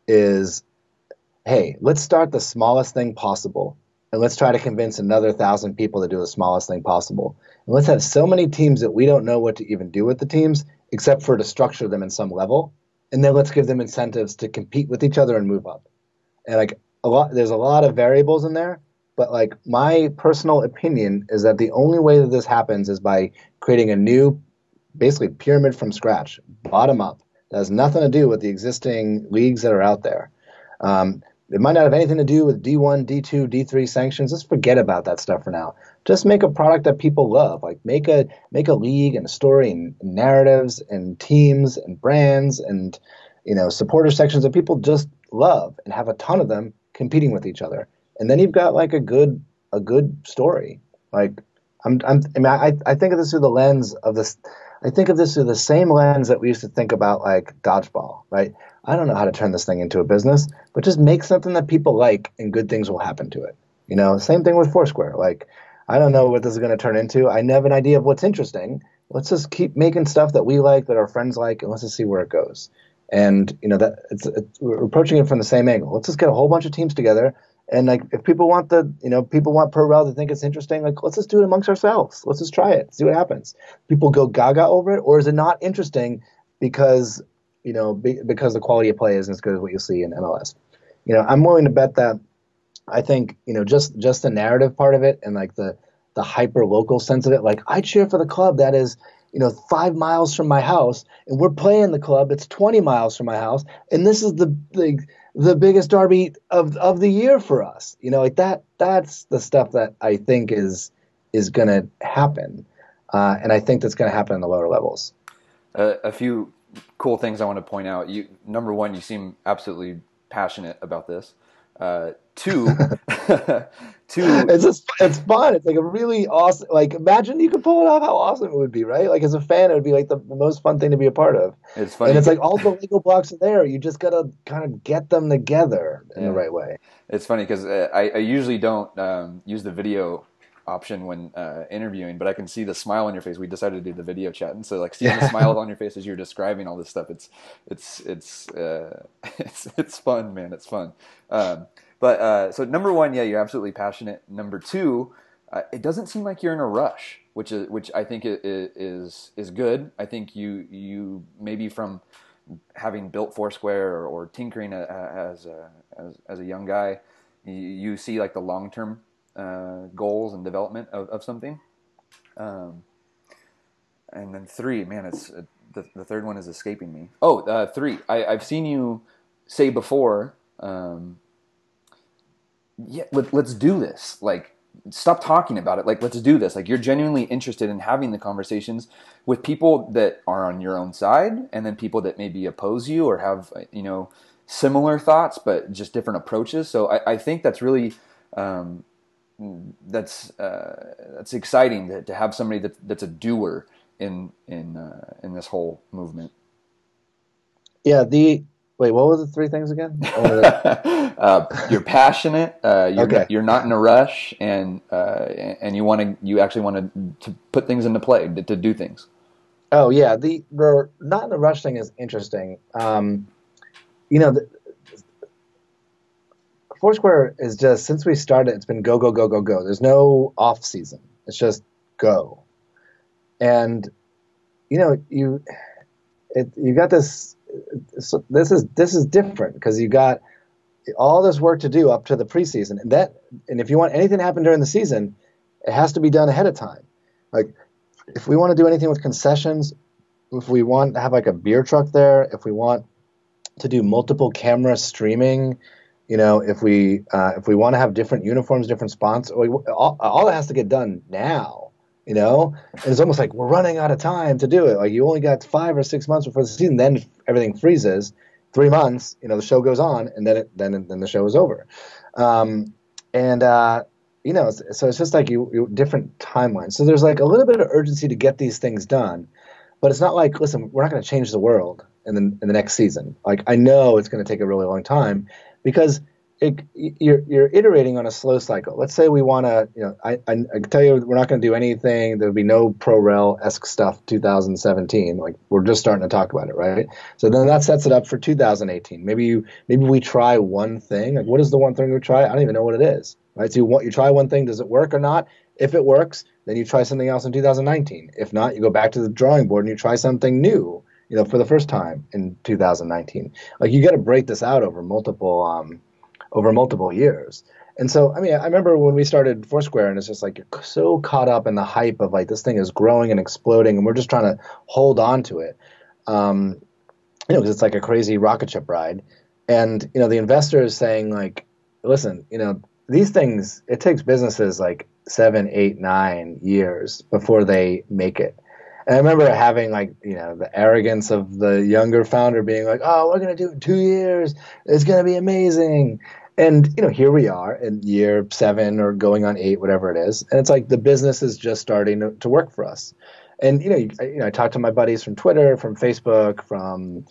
is hey, let's start the smallest thing possible, and let's try to convince another thousand people to do the smallest thing possible. And let's have so many teams that we don't know what to even do with the teams, except for to structure them in some level, and then let's give them incentives to compete with each other and move up. And like a lot, there's a lot of variables in there, but like my personal opinion is that the only way that this happens is by creating a new, basically pyramid from scratch, bottom up, that has nothing to do with the existing leagues that are out there. Um, It might not have anything to do with D one, D two, D three sanctions. Just forget about that stuff for now. Just make a product that people love. Like make a make a league and a story and narratives and teams and brands and, you know, supporter sections that people just love, and have a ton of them competing with each other. And then you've got like a good a good story. Like I'm I'm I mean, I, I think of this through the lens of this. I think of this through the same lens that we used to think about like Dodgeball, right? I don't know how to turn this thing into a business, but just make something that people like, and good things will happen to it. You know, same thing with Foursquare. Like, I don't know what this is going to turn into. I have an idea of what's interesting. Let's just keep making stuff that we like, that our friends like, and let's just see where it goes. And, you know, that it's, it's we're approaching it from the same angle. Let's just get a whole bunch of teams together. And like, if people want the, you know, people want ProRel to think it's interesting, like, let's just do it amongst ourselves. Let's just try it, see what happens. People go gaga over it, or is it not interesting because, you know, be, because the quality of play isn't as good as what you see in M L S? You know, I'm willing to bet that I think, you know, just, just the narrative part of it, and like the, the hyper local sense of it. Like, I cheer for the club that is, you know, five miles from my house, and we're playing the club that's twenty miles from my house, and this is the the the biggest derby of of the year for us. You know, like that. That's the stuff that I think is is going to happen, uh, and I think that's going to happen in the lower levels. Uh, a few cool things I want to point out. You, number one, you seem absolutely passionate about this. Uh, two, two. It's just, it's fun. It's like a really awesome. Like, imagine you could pull it off. How awesome it would be, right? Like, as a fan, it would be like the, the most fun thing to be a part of. It's funny, and it's like all the Lego blocks are there. You just gotta kind of get them together in yeah. the right way. It's funny because uh, I, I usually don't um, use the video option when uh, interviewing, but I can see the smile on your face. We decided to do the video chat, and so like seeing yeah. the smile on your face as you're describing all this stuff, it's it's it's uh, it's it's fun, man. It's fun. Um, but uh, so number one, yeah, you're absolutely passionate. Number two, uh, it doesn't seem like you're in a rush, which is which I think is is good. I think you you maybe from having built Foursquare or, or tinkering as a, as as a young guy, you, you see like the long term uh goals and development of, of something, um and then three, man, it's uh, the, the third one is escaping me. oh uh three I, I've seen you say before, um yeah let, let's do this, like stop talking about it, like let's do this, like you're genuinely interested in having the conversations with people that are on your own side, and then people that maybe oppose you or have, you know, similar thoughts but just different approaches. So I, I think that's really um that's uh, that's exciting to, to have somebody that that's a doer in in uh, in this whole movement. Yeah. The wait, what were the three things again? The... uh, you're passionate. Uh, you're, okay. You're not in a rush, and uh, and you want to you actually want to put things into play, to, to do things. Oh yeah, the the not in a rush thing is interesting. Um, you know. The, Foursquare is just, since we started, it's been go, go, go, go, go. There's no off season. It's just go. And, you know, you, it, you got this, this is, this is different because you got all this work to do up to the preseason, and that, and if you want anything to happen during the season, it has to be done ahead of time. Like, if we want to do anything with concessions, if we want to have like a beer truck there, if we want to do multiple camera streaming, you know, if we uh, if we want to have different uniforms, different sponsors, all, all that has to get done now, you know? And it's almost like we're running out of time to do it. Like you only got five or six months before the season, then everything freezes. Three months, you know, the show goes on, and then it, then then the show is over. Um, and, uh, you know, so it's just like you, you different timelines. So there's like a little bit of urgency to get these things done. But it's not like, listen, we're not going to change the world in the, in the next season. Like I know it's going to take a really long time because it, you're you're iterating on a slow cycle. Let's say we want to, you know, I, I, I tell you we're not going to do anything. There will be no pro-rel-esque stuff two thousand seventeen. Like we're just starting to talk about it, right? So then that sets it up for two thousand eighteen. Maybe you maybe we try one thing. Like what is the one thing we try? I don't even know what it is, right? So you want, you try one thing. Does it work or not? If it works, then you try something else in two thousand nineteen. If not, you go back to the drawing board and you try something new, you know, for the first time in two thousand nineteen. Like you got to break this out over multiple um, over multiple years. And so, I mean, I remember when we started Foursquare, and it's just like you're so caught up in the hype of like this thing is growing and exploding, and we're just trying to hold on to it, um, you know, because it's like a crazy rocket ship ride. And you know, the investor is saying like, listen, you know, these things, it takes businesses like seven, eight, nine years before they make it. And I remember having like, you know, the arrogance of the younger founder being like, oh, we're going to do it in two years. It's going to be amazing. And, you know, here we are in year seven or going on eight, whatever it is. And it's like the business is just starting to, to work for us. And, you know, you, you know, I talked to my buddies from Twitter, from Facebook, from,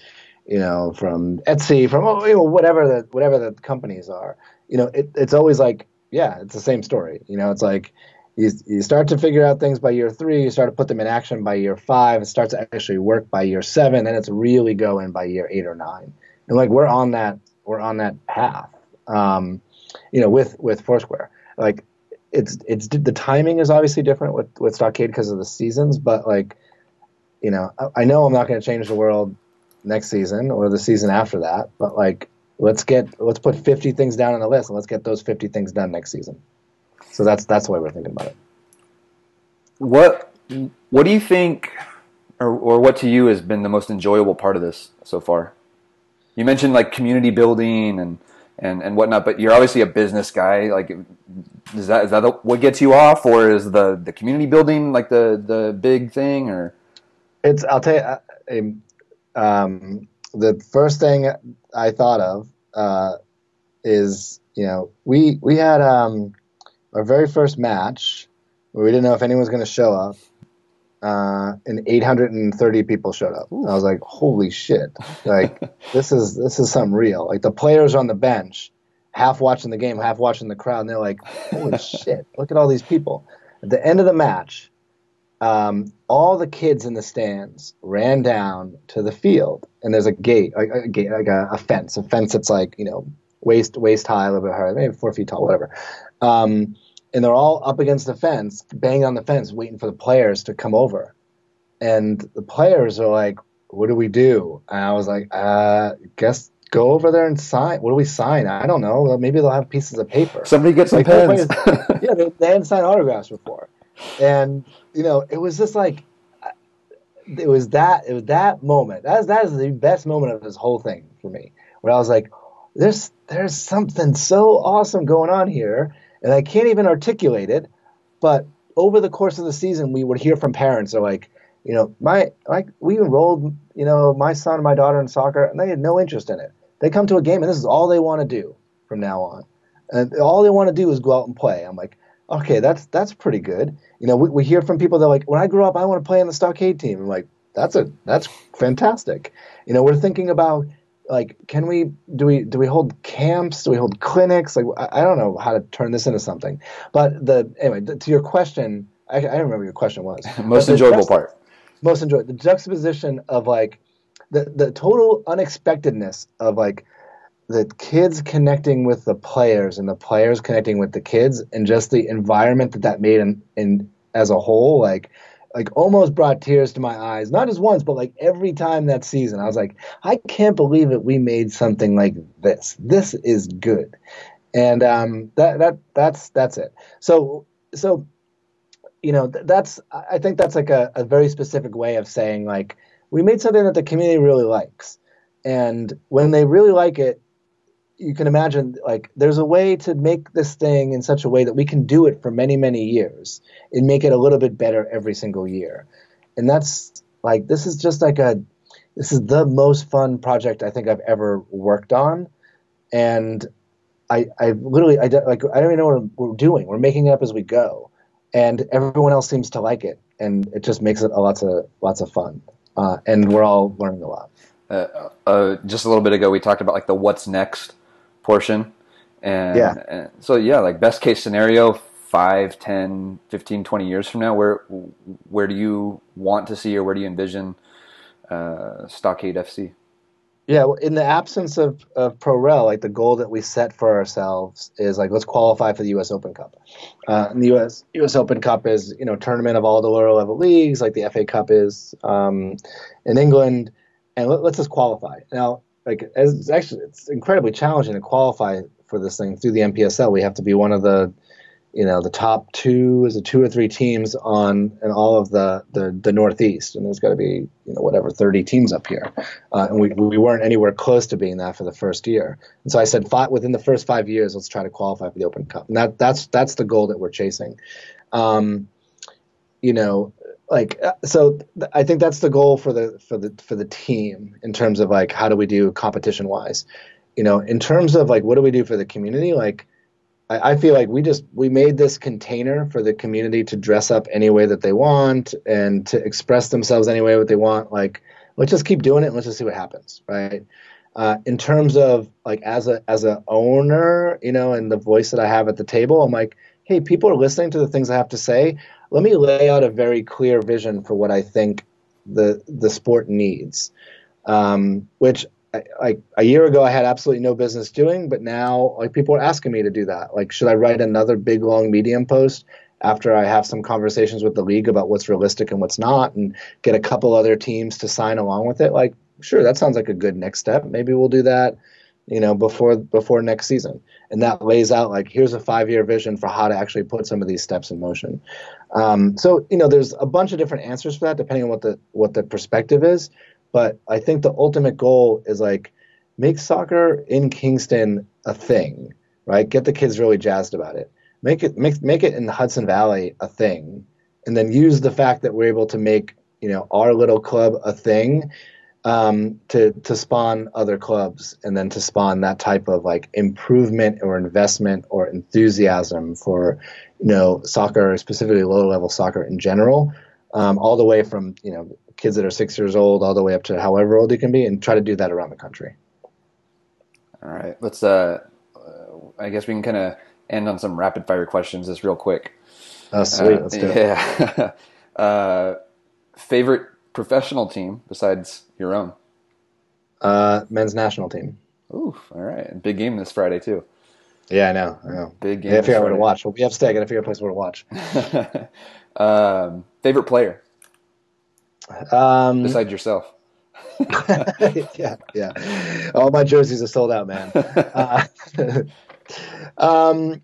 you know, from Etsy, from, you know, whatever the, whatever the companies are. You know, it, it's always like, yeah, it's the same story. You know, it's like you, you start to figure out things by year three, you start to put them in action by year five, it starts to actually work by year seven, and it's really going by year eight or nine. And like we're on that, we're on that path. Um, you know, with with Foursquare, like it's it's the timing is obviously different with with Stockade because of the seasons, but like, you know, I, I know I'm not going to change the world next season or the season after that, but like. Let's get let's put fifty things down on the list, and let's get those fifty things done next season. So that's that's the way we're thinking about it. What what do you think, or or what to you has been the most enjoyable part of this so far? You mentioned like community building and and, and whatnot, but you're obviously a business guy. Like, is that is that what gets you off, or is the, the community building like the, the big thing? Or it's I'll tell you, um, the first thing I thought of uh, is, you know, we we had um, our very first match where we didn't know if anyone was going to show up, uh, and eight hundred thirty people showed up. Ooh. I was like, holy shit! Like this is this is something real. Like the players on the bench, half watching the game, half watching the crowd, and they're like, holy shit! Look at all these people. At the end of the match, um, all the kids in the stands ran down to the field. And there's a gate, like a gate, like a, a fence, a fence that's like, you know, waist waist high, a little bit higher, maybe four feet tall, whatever. Um, and they're all up against the fence, banging on the fence, waiting for the players to come over. And the players are like, "What do we do?" And I was like, "Uh, guess go over there and sign. What do we sign? I don't know. Maybe they'll have pieces of paper. Somebody get some like, pens." Yeah, they, they hadn't signed autographs before, and you know, it was just like. It was that it was that moment. That is that is the best moment of this whole thing for me, where I was like, "There's there's something so awesome going on here, and I can't even articulate it." But over the course of the season, we would hear from parents are like, "You know, my like we enrolled, you know, my son and my daughter in soccer, and they had no interest in it. They come to a game, and this is all they want to do from now on, and all they want to do is go out and play." I'm like, okay, that's that's pretty good. You know, we, we hear from people that are like, when I grow up, I want to play on the Stockade team. I'm like, that's a that's fantastic. You know, we're thinking about like, can we do we do we hold camps? Do we hold clinics? Like, I, I don't know how to turn this into something. But the anyway, the, to your question, I, I don't remember what your question was. Most enjoyable part. Most enjoyable. The juxtaposition of like the the total unexpectedness of like. The kids connecting with the players and the players connecting with the kids, and just the environment that that made in, in as a whole, like, like almost brought tears to my eyes. Not just once, but like every time that season, I was like, I can't believe it. We made something like this. This is good, and um, that that that's that's it. So so you know, th- that's, I think that's like a, a very specific way of saying, like, we made something that the community really likes. And when they really like it, you can imagine, like, there's a way to make this thing in such a way that we can do it for many, many years and make it a little bit better every single year. And that's like, this is just like a, this is the most fun project I think I've ever worked on. And I, I literally, I don't, like, I don't even know what we're doing. We're making it up as we go. And everyone else seems to like it. And it just makes it a lots of, lots of fun. Uh, and we're all learning a lot. Uh, uh, just a little bit ago, we talked about like the what's next portion. And, yeah. and so, yeah, like best case scenario, five, ten, fifteen, twenty years from now, where where do you want to see or where do you envision uh, Stockade F C? Yeah, well, in the absence of, of ProRel, like the goal that we set for ourselves is like, let's qualify for the U S Open Cup. Uh, and the U S U S Open Cup is, you know, tournament of all the lower level leagues, like the F A Cup is um, in England. And let, let's just qualify. Now, like, as it's actually, it's incredibly challenging to qualify for this thing through the N P S L. We have to be one of the, you know, the top two, is it two or three teams on and all of the, the, the Northeast. And there's got to be, you know, whatever, thirty teams up here. Uh, and we, we weren't anywhere close to being that for the first year. And so I said, five, within the first five years, let's try to qualify for the Open Cup. And that, that's, that's the goal that we're chasing. Um, you know, like, so th- I think that's the goal for the, for the, for the team in terms of like, how do we do competition wise, you know, in terms of like, what do we do for the community? Like, I feel like we just we made this container for the community to dress up any way that they want and to express themselves any way that they want. Like, let's just keep doing it and let's just see what happens, right? Uh, in terms of like as a as a owner, you know, and the voice that I have at the table, I'm like, hey, people are listening to the things I have to say. Let me lay out a very clear vision for what I think the the sport needs, um, which. Like a year ago, I had absolutely no business doing, but now like people are asking me to do that. Like, should I write another big, long Medium post after I have some conversations with the league about what's realistic and what's not and get a couple other teams to sign along with it? Like, sure, that sounds like a good next step. Maybe we'll do that, you know, before, before next season. And that lays out like, here's a five-year vision for how to actually put some of these steps in motion. Um, so, you know, there's a bunch of different answers for that, depending on what the, what the perspective is. But I think the ultimate goal is like make soccer in Kingston a thing, right? Get the kids really jazzed about it. Make it make make it in the Hudson Valley a thing, and then use the fact that we're able to make, you know, our little club a thing um, to to spawn other clubs, and then to spawn that type of like improvement or investment or enthusiasm for, you know, soccer, specifically lower level soccer in general, um, all the way from, you know, kids that are six years old all the way up to however old you can be, and try to do that around the country. All right. Let's, uh, I guess we can kind of end on some rapid fire questions just real quick. Oh, sweet. Uh, Let's do yeah. it. uh, favorite professional team besides your own? Uh, men's national team. Ooh. All right. Big game this Friday too. Yeah, I know. I know. Big game. I gotta figure out where to watch. We'll be upstate. I gotta figure out a place where to watch. um, favorite player? Um, Besides yourself. yeah, yeah. All my jerseys are sold out, man. Uh, um,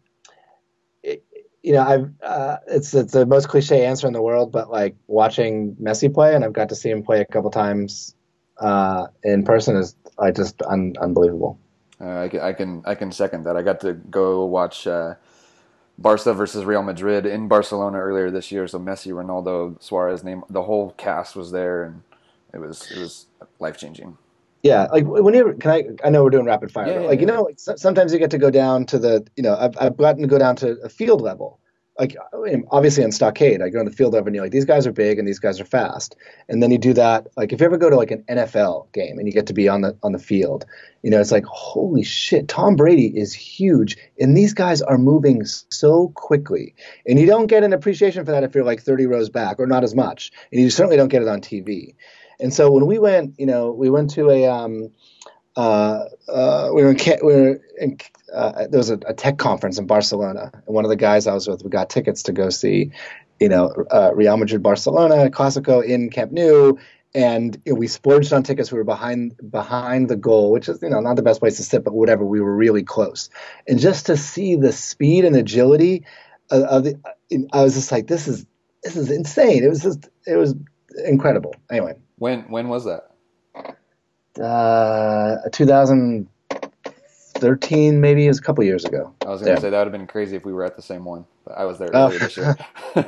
it, you know, I've uh, it's it's the most cliche answer in the world, but like watching Messi play, and I've got to see him play a couple times uh, in person is I like, just un- unbelievable. Uh, I, can, I can I can second that. I got to go watch. Uh, Barca versus Real Madrid in Barcelona earlier this year. So Messi, Ronaldo, Suarez, name the whole cast was there, and it was it was life changing. Yeah, like whenever can I? I know we're doing rapid fire, yeah, but like yeah, you know, like, sometimes you get to go down to the you know I've I've gotten to go down to a field level. Like obviously on Stockade, I go on the field level, and you're like these guys are big and these guys are fast, and then you do that. Like if you ever go to like an N F L game and you get to be on the on the field, you know it's like holy shit, Tom Brady is huge, and these guys are moving so quickly, and you don't get an appreciation for that if you're like thirty rows back or not as much, and you certainly don't get it on T V. And so when we went, you know, we went to a um, uh, uh, we were in we were in. Uh, there was a, a tech conference in Barcelona, and one of the guys I was with, we got tickets to go see, you know, uh, Real Madrid, Barcelona, Clásico in Camp Nou, and you know, we splurged on tickets. We were behind behind the goal, which is, you know, not the best place to sit, but whatever. We were really close, and just to see the speed and agility of, of the, I was just like, this is this is insane. It was just, it was incredible. Anyway. When, when was that? Uh, two thousand thirteen, maybe. It was a couple years ago. I was going to say that would have been crazy if we were at the same one, but I was there earlier oh. this year.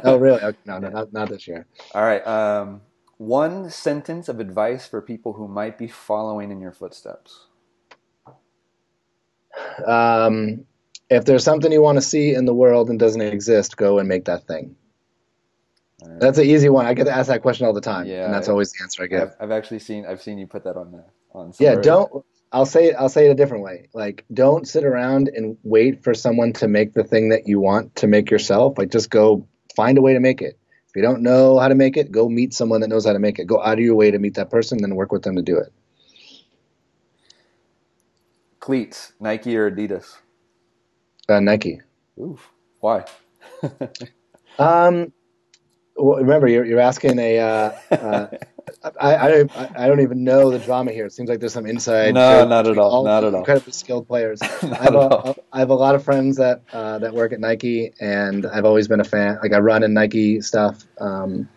Oh, really? No, no, not, not this year. All right. Um, one sentence of advice for people who might be following in your footsteps. Um, if there's something you want to see in the world and doesn't exist, go and make that thing. Right. That's an easy one. I get asked that question all the time, yeah, and that's I, always the answer I get. I've, I've actually seen I've seen you put that on the on. Somewhere. Yeah, don't. I'll say it. I'll say it a different way. Like, don't sit around and wait for someone to make the thing that you want to make yourself. Like, just go find a way to make it. If you don't know how to make it, go meet someone that knows how to make it. Go out of your way to meet that person, then work with them to do it. Cleats, Nike or Adidas? Uh, Nike. Oof. Why? um. Well, remember, you're you're asking a. Uh, uh, I I don't I don't even know the drama here. It seems like there's some inside. No, not at all. all. Not at all. Incredibly skilled players. I have a, I have a lot of friends that uh, that work at Nike, and I've always been a fan. Like, I run in Nike stuff. Um,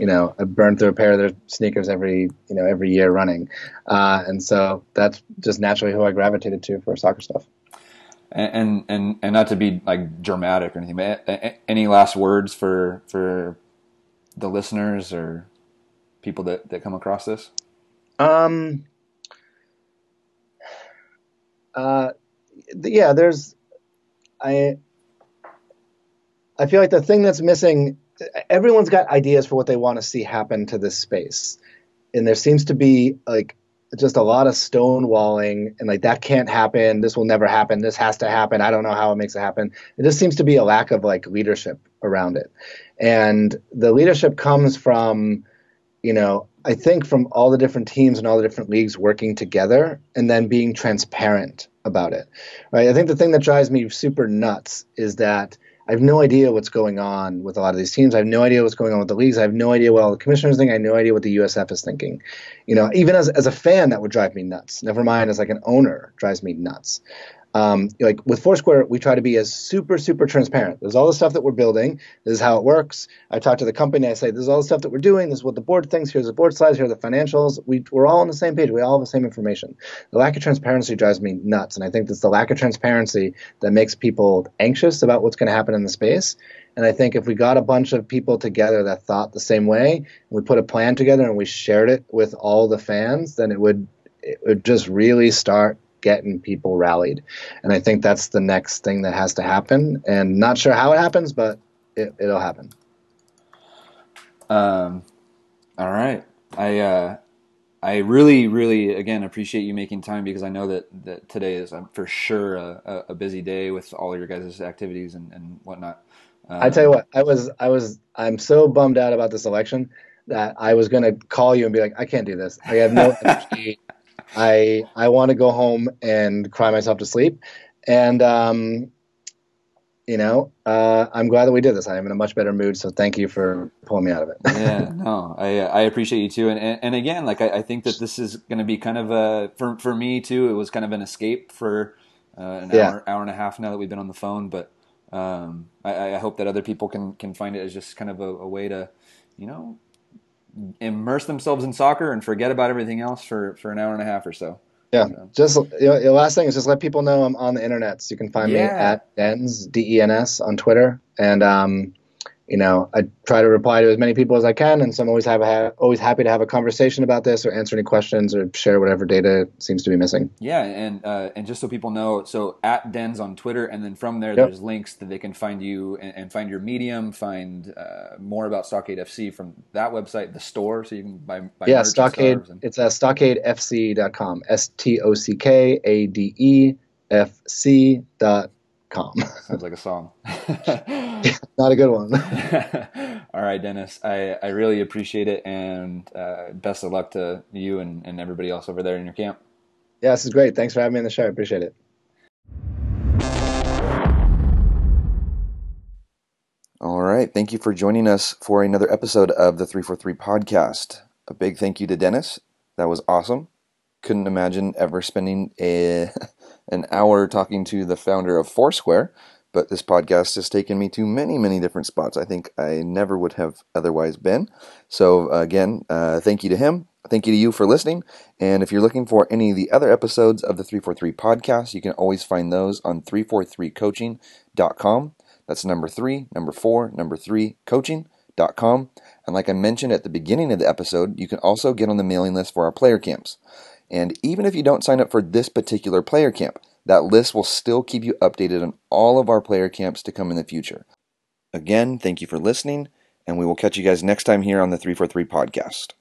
you know, I burn through a pair of their sneakers every you know every year running, uh, and so that's just naturally who I gravitated to for soccer stuff. And and and not to be like dramatic or anything, but any last words for for. the listeners or people that, that come across this? Um, uh, yeah, there's, I, I feel like the thing that's missing, everyone's got ideas for what they want to see happen to this space. And there seems to be like just a lot of stonewalling and like, that can't happen. This will never happen. This has to happen. I don't know how it makes it happen. It just seems to be a lack of like leadership around it. And the leadership comes from, you know, I think from all the different teams and all the different leagues working together and then being transparent about it. Right? I think the thing that drives me super nuts is that I have no idea what's going on with a lot of these teams. I have no idea what's going on with the leagues. I have no idea what all the commissioners think. I have no idea what the U S F is thinking. You know, even as as a fan, that would drive me nuts. Never mind as like an owner, drives me nuts. Um, like with Foursquare, we try to be as super, super transparent. There's all the stuff that we're building. This is how it works. I talk to the company. I say, this is all the stuff that we're doing. This is what the board thinks. Here's the board slides. Here are the financials. We, we're all on the same page. We all have the same information. The lack of transparency drives me nuts. And I think it's the lack of transparency that makes people anxious about what's going to happen in the space. And I think if we got a bunch of people together that thought the same way, and we put a plan together and we shared it with all the fans, then it would, it would just really start getting people rallied. And I think that's the next thing that has to happen. And not sure how it happens, but it, it'll happen. Um, all right. I, uh, I really, really, again, appreciate you making time, because I know that, that today is um, for sure a, a busy day with all of your guys' activities and, and whatnot. Um, I tell you what, I was, I was, I'm so bummed out about this election that I was going to call you and be like, I can't do this. I have no energy. I I want to go home and cry myself to sleep, and um, you know uh, I'm glad that we did this. I am in a much better mood, so thank you for pulling me out of it. Yeah, no, I I appreciate you too, and and, and again, like I, I think that this is going to be kind of a for for me too. It was kind of an escape for uh, an yeah. hour hour and a half now that we've been on the phone, but um, I, I hope that other people can can find it as just kind of a, a way to, you know, immerse themselves in soccer and forget about everything else for, for an hour and a half or so. Yeah. So. Just you know, the last thing is just let people know I'm on the internet. So you can find yeah. me at Dens, D E N S on Twitter. And, um, you know, I try to reply to as many people as I can. And so I'm always, have a, always happy to have a conversation about this or answer any questions or share whatever data seems to be missing. Yeah. And, uh, and just so people know, so at Dens on Twitter, and then from there, yep. there's links that they can find you and, and find your medium, find uh, more about Stockade F C from that website, the store. So you can buy, buy yeah, Stockade. And... It's uh, stockade f c dot com, S T O C K A D E F C dot com. Sounds like a song. Not a good one. All right, Dennis. I, I really appreciate it, and uh, best of luck to you and, and everybody else over there in your camp. Yeah, this is great. Thanks for having me on the show. I appreciate it. All right. Thank you for joining us for another episode of the three forty-three Podcast. A big thank you to Dennis. That was awesome. Couldn't imagine ever spending a, an hour talking to the founder of Foursquare. but this podcast has taken me to many, many different spots I think I never would have otherwise been. So again, uh, thank you to him. Thank you to you for listening. And if you're looking for any of the other episodes of the three forty-three podcast, you can always find those on three forty-three coaching dot com. That's number three, number four, number three, coaching dot com. And like I mentioned at the beginning of the episode, you can also get on the mailing list for our player camps. And even if you don't sign up for this particular player camp, that list will still keep you updated on all of our player camps to come in the future. Again, thank you for listening, and we will catch you guys next time here on the three forty-three podcast.